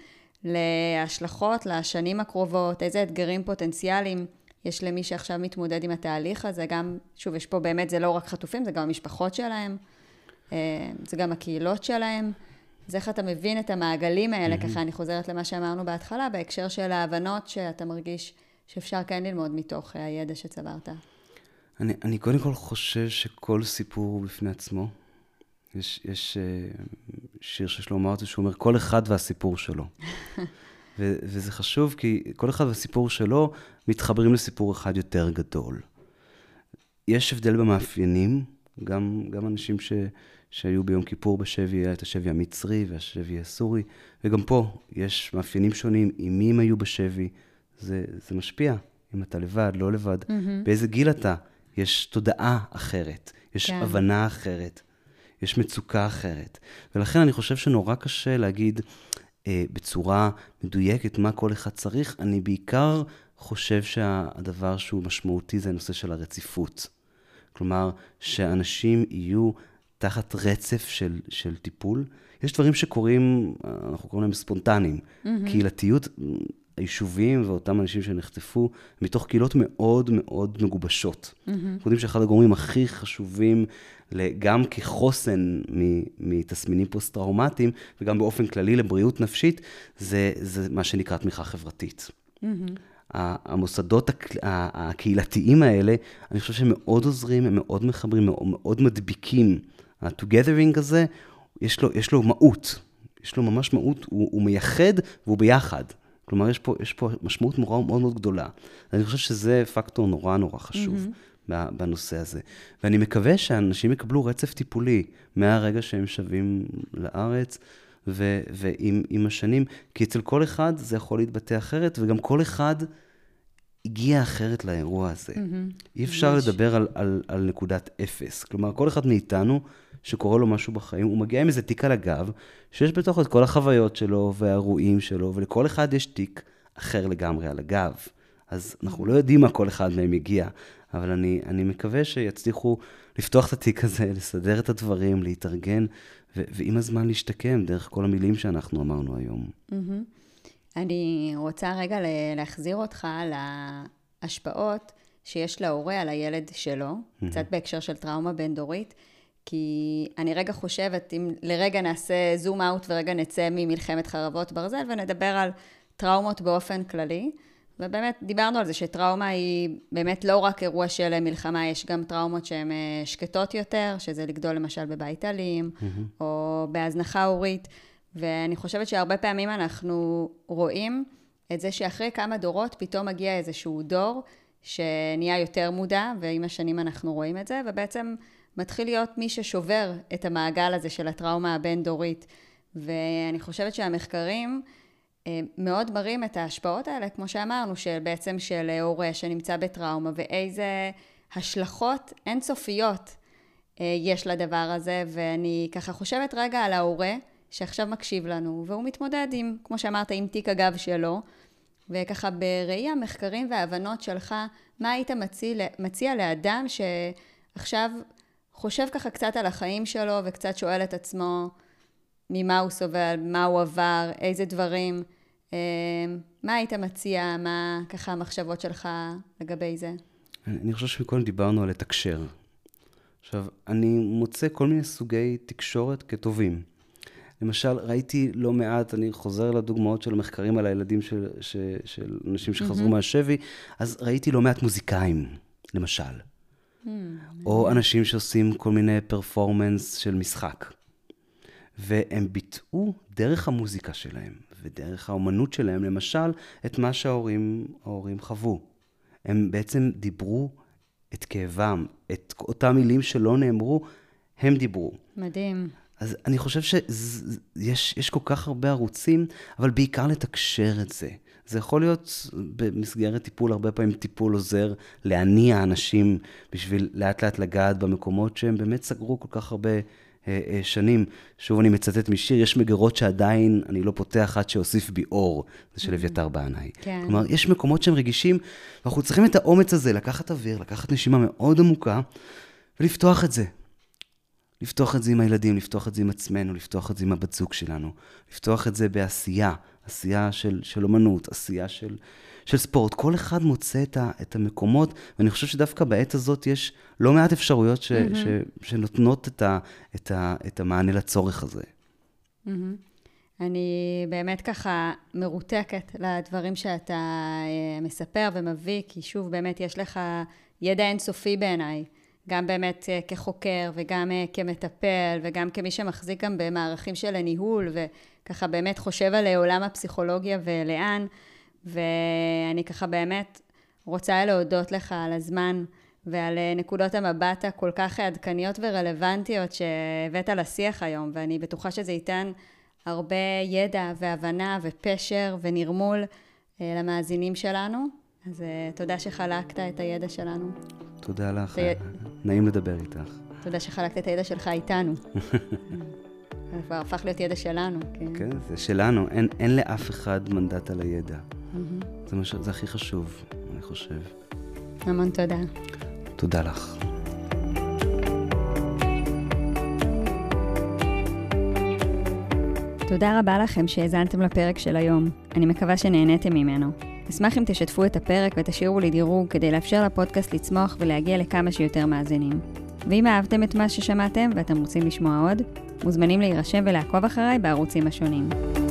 להשלכות, לשנים הקרובות, איזה אתגרים פוטנציאליים יש למי שעכשיו מתמודד עם התהליך הזה, גם, שוב, יש פה באמת, זה לא רק חטופים, זה גם המשפחות שלהם, זה גם הקהילות שלהם, זה איך אתה מבין את המעגלים האלה, ככה אני חוזרת למה שאמרנו בהתחלה, בהקשר של ההבנות שאתה מרגיש שאפשר כן ללמוד מתוך הידע שצברת. אני קודם כל חושב שכל סיפור בפני עצמו, יש שיר שיש לו אמרת, שהוא אומר, כל אחד והסיפור שלו. וזה חשוב, כי כל אחד והסיפור שלו מתחברים לסיפור אחד יותר גדול. יש הבדל במאפיינים, גם אנשים שהיו ביום כיפור בשבי, היה את השבי המצרי והשבי הסורי, וגם פה יש מאפיינים שונים, עם מי הם היו בשבי, זה משפיע, אם אתה לבד, לא לבד, באיזה גיל אתה, יש תודעה אחרת, יש הבנה אחרת, יש מצוקה אחרת. ולכן אני חושב שנורא קשה להגיד בצורה מדויקת מה כל אחד צריך, אני בעיקר חושב שהדבר שהוא משמעותי זה הנושא של הרציפות. כלומר, שאנשים יהיו תחת רצף של טיפול. יש דברים שקורים, אנחנו קוראים להם ספונטניים. קהילתיות, היישובים ואותם אנשים שנחטפו, מתוך קהילות מאוד מאוד מגובשות. אנחנו יודעים שאחד הגורמים הכי חשובים, גם כחוסן מתסמינים פוסט-טראומטיים, וגם באופן כללי לבריאות נפשית, זה מה שנקרא תמיכה חברתית. המוסדות הקהילתיים האלה, אני חושב שהם מאוד עוזרים, הם מאוד מחברים, מאוד מדביקים. ה-togethering הזה, יש לו מהות. יש לו ממש מהות, הוא מייחד והוא ביחד. כלומר, יש פה משמעות מאוד מאוד גדולה. אני חושב שזה פקטור נורא נורא חשוב בנושא הזה. ואני מקווה שאנשים יקבלו רצף טיפולי מהרגע שהם שווים לארץ, ועם השנים, כי אצל כל אחד זה יכול להתבטא אחרת, וגם כל אחד הגיע אחרת לאירוע הזה. אי אפשר לדבר על נקודת אפס. כלומר, כל אחד מאיתנו שקורה לו משהו בחיים, הוא מגיע עם איזה תיק על הגב, שיש בתוך את כל החוויות שלו והאירועים שלו, ולכל אחד יש תיק אחר לגמרי על הגב. אז אנחנו לא יודעים מה כל אחד מהם הגיע, אבל אני מקווה שיצליחו לפתוח את התיק הזה, לסדר את הדברים, להתארגן, ועם הזמן להשתקם דרך כל המילים שאנחנו אמרנו היום. אני רוצה רגע להחזיר אותך להשפעות שיש להורה על הילד שלו, קצת בהקשר של טראומה בין דורית, כי אני רגע חושבת, אם לרגע נעשה זום אאוט ורגע נצא ממלחמת חרבות ברזל, ונדבר על טראומות באופן כללי, ובאמת דיברנו על זה שטראומה היא באמת לא רק אירוע של מלחמה, יש גם טראומות שהן שקטות יותר, שזה לגדול למשל בבית אלים, או בהזנחה הורית, ואני חושבת שהרבה פעמים אנחנו רואים את זה שאחרי כמה דורות פתאום מגיע איזשהו דור שנהיה יותר מודע, ועם השנים אנחנו רואים את זה, ובעצם מתחיל להיות מי ששובר את המעגל הזה של הטראומה הבין-דורית, ואני חושבת שהמחקרים מאוד מראים את ההשפעות האלה, כמו שאמרנו, שבעצם של הורה שנמצא בטראומה, ואיזה השלכות אינסופיות יש לדבר הזה, ואני ככה חושבת רגע על ההורה שעכשיו מקשיב לנו, והוא מתמודד עם, כמו שאמרת, עם תיק הגב שלו, וככה בראי המחקרים וההבנות שלך, מה היית מציע לאדם שעכשיו חושב ככה קצת על החיים שלו, וקצת שואל את עצמו ממה הוא סובל, מה הוא עבר, איזה דברים, מה היית מציע, מה ככה המחשבות שלך לגבי זה? אני חושב שמקודם דיברנו על לתקשר. עכשיו, אני מוצא כל מיני סוגי תקשורת כטובים. למשל, ראיתי לא מעט, אני חוזר לדוגמאות של מחקרים על הילדים של אנשים שחזרו מהשבי, אז ראיתי לא מעט מוזיקאים, למשל. או אנשים שעושים כל מיני פרפורמנס של משחק. והם ביטאו דרך המוזיקה שלהם, ודרך האומנות שלהם, למשל, את מה שההורים חוו. הם בעצם דיברו את כאבם, את אותם מילים שלא נאמרו, הם דיברו. מדהים. אז אני חושב שיש כל כך הרבה ערוצים, אבל בעיקר לתקשר את זה. זה יכול להיות במסגרת טיפול, הרבה פעמים טיפול עוזר להניע אנשים, בשביל לאט לאט לגעת במקומות שהם באמת סגרו כל כך הרבה שנים. שוב, אני מצטט משיר, יש מגירות שעדיין אני לא פותח עד שאוסיף בי אור, זה של אביתר בעיניי. כלומר, יש מקומות שהם רגישים, ואנחנו צריכים את האומץ הזה, לקחת אוויר, לקחת נשימה מאוד עמוקה, ולפתוח את זה. לפתוח את זה עם הילדים, לפתוח את זה עם עצמנו, לפתוח את זה עם הבת זוג שלנו, לפתוח את זה בעשייה, עשייה של אומנות, עשייה של ספורט. כל אחד מוצא את המקומות, ואני חושב שדווקא בעת הזאת יש לא מעט אפשרויות שנותנות את המענה לצורך הזה. אני באמת ככה מרותקת לדברים שאתה מספר ומביא, כי שוב באמת יש לך ידע אינסופי בעיניי. גם באמת כחוקר וגם כמטפל וגם כמי שמחזיק גם במערכים של הניהול וככה באמת חושב על עולם הפסיכולוגיה ולאן, ואני ככה באמת רוצה להודות לך על הזמן ועל נקודות המבט הכל כך עדכניות ורלוונטיות שהבאת לשיח היום, ואני בטוחה שזה ייתן הרבה ידע והבנה ופשר ונרמול למאזינים שלנו. אז תודה שחלקת את הידע שלנו. תודה לך, נעים לדבר איתך. תודה שחלקת את הידע שלך איתנו. זה כבר הפך להיות ידע שלנו. כן, זה שלנו, אין לאף אחד מנדט על הידע. זה הכי חשוב, אני חושב. המון תודה. תודה לך. תודה רבה לכם שהאזנתם לפרק של היום. אני מקווה שנהניתם ממנו. אשמח אם תשתפו את הפרק ותשאירו לי דירוג כדי לאפשר לפודקאסט לצמוח ולהגיע לכמה שיותר מאזינים. ואם אהבתם את מה ששמעתם ואתם רוצים לשמוע עוד, מוזמנים להירשם ולעקוב אחריי בערוצים השונים.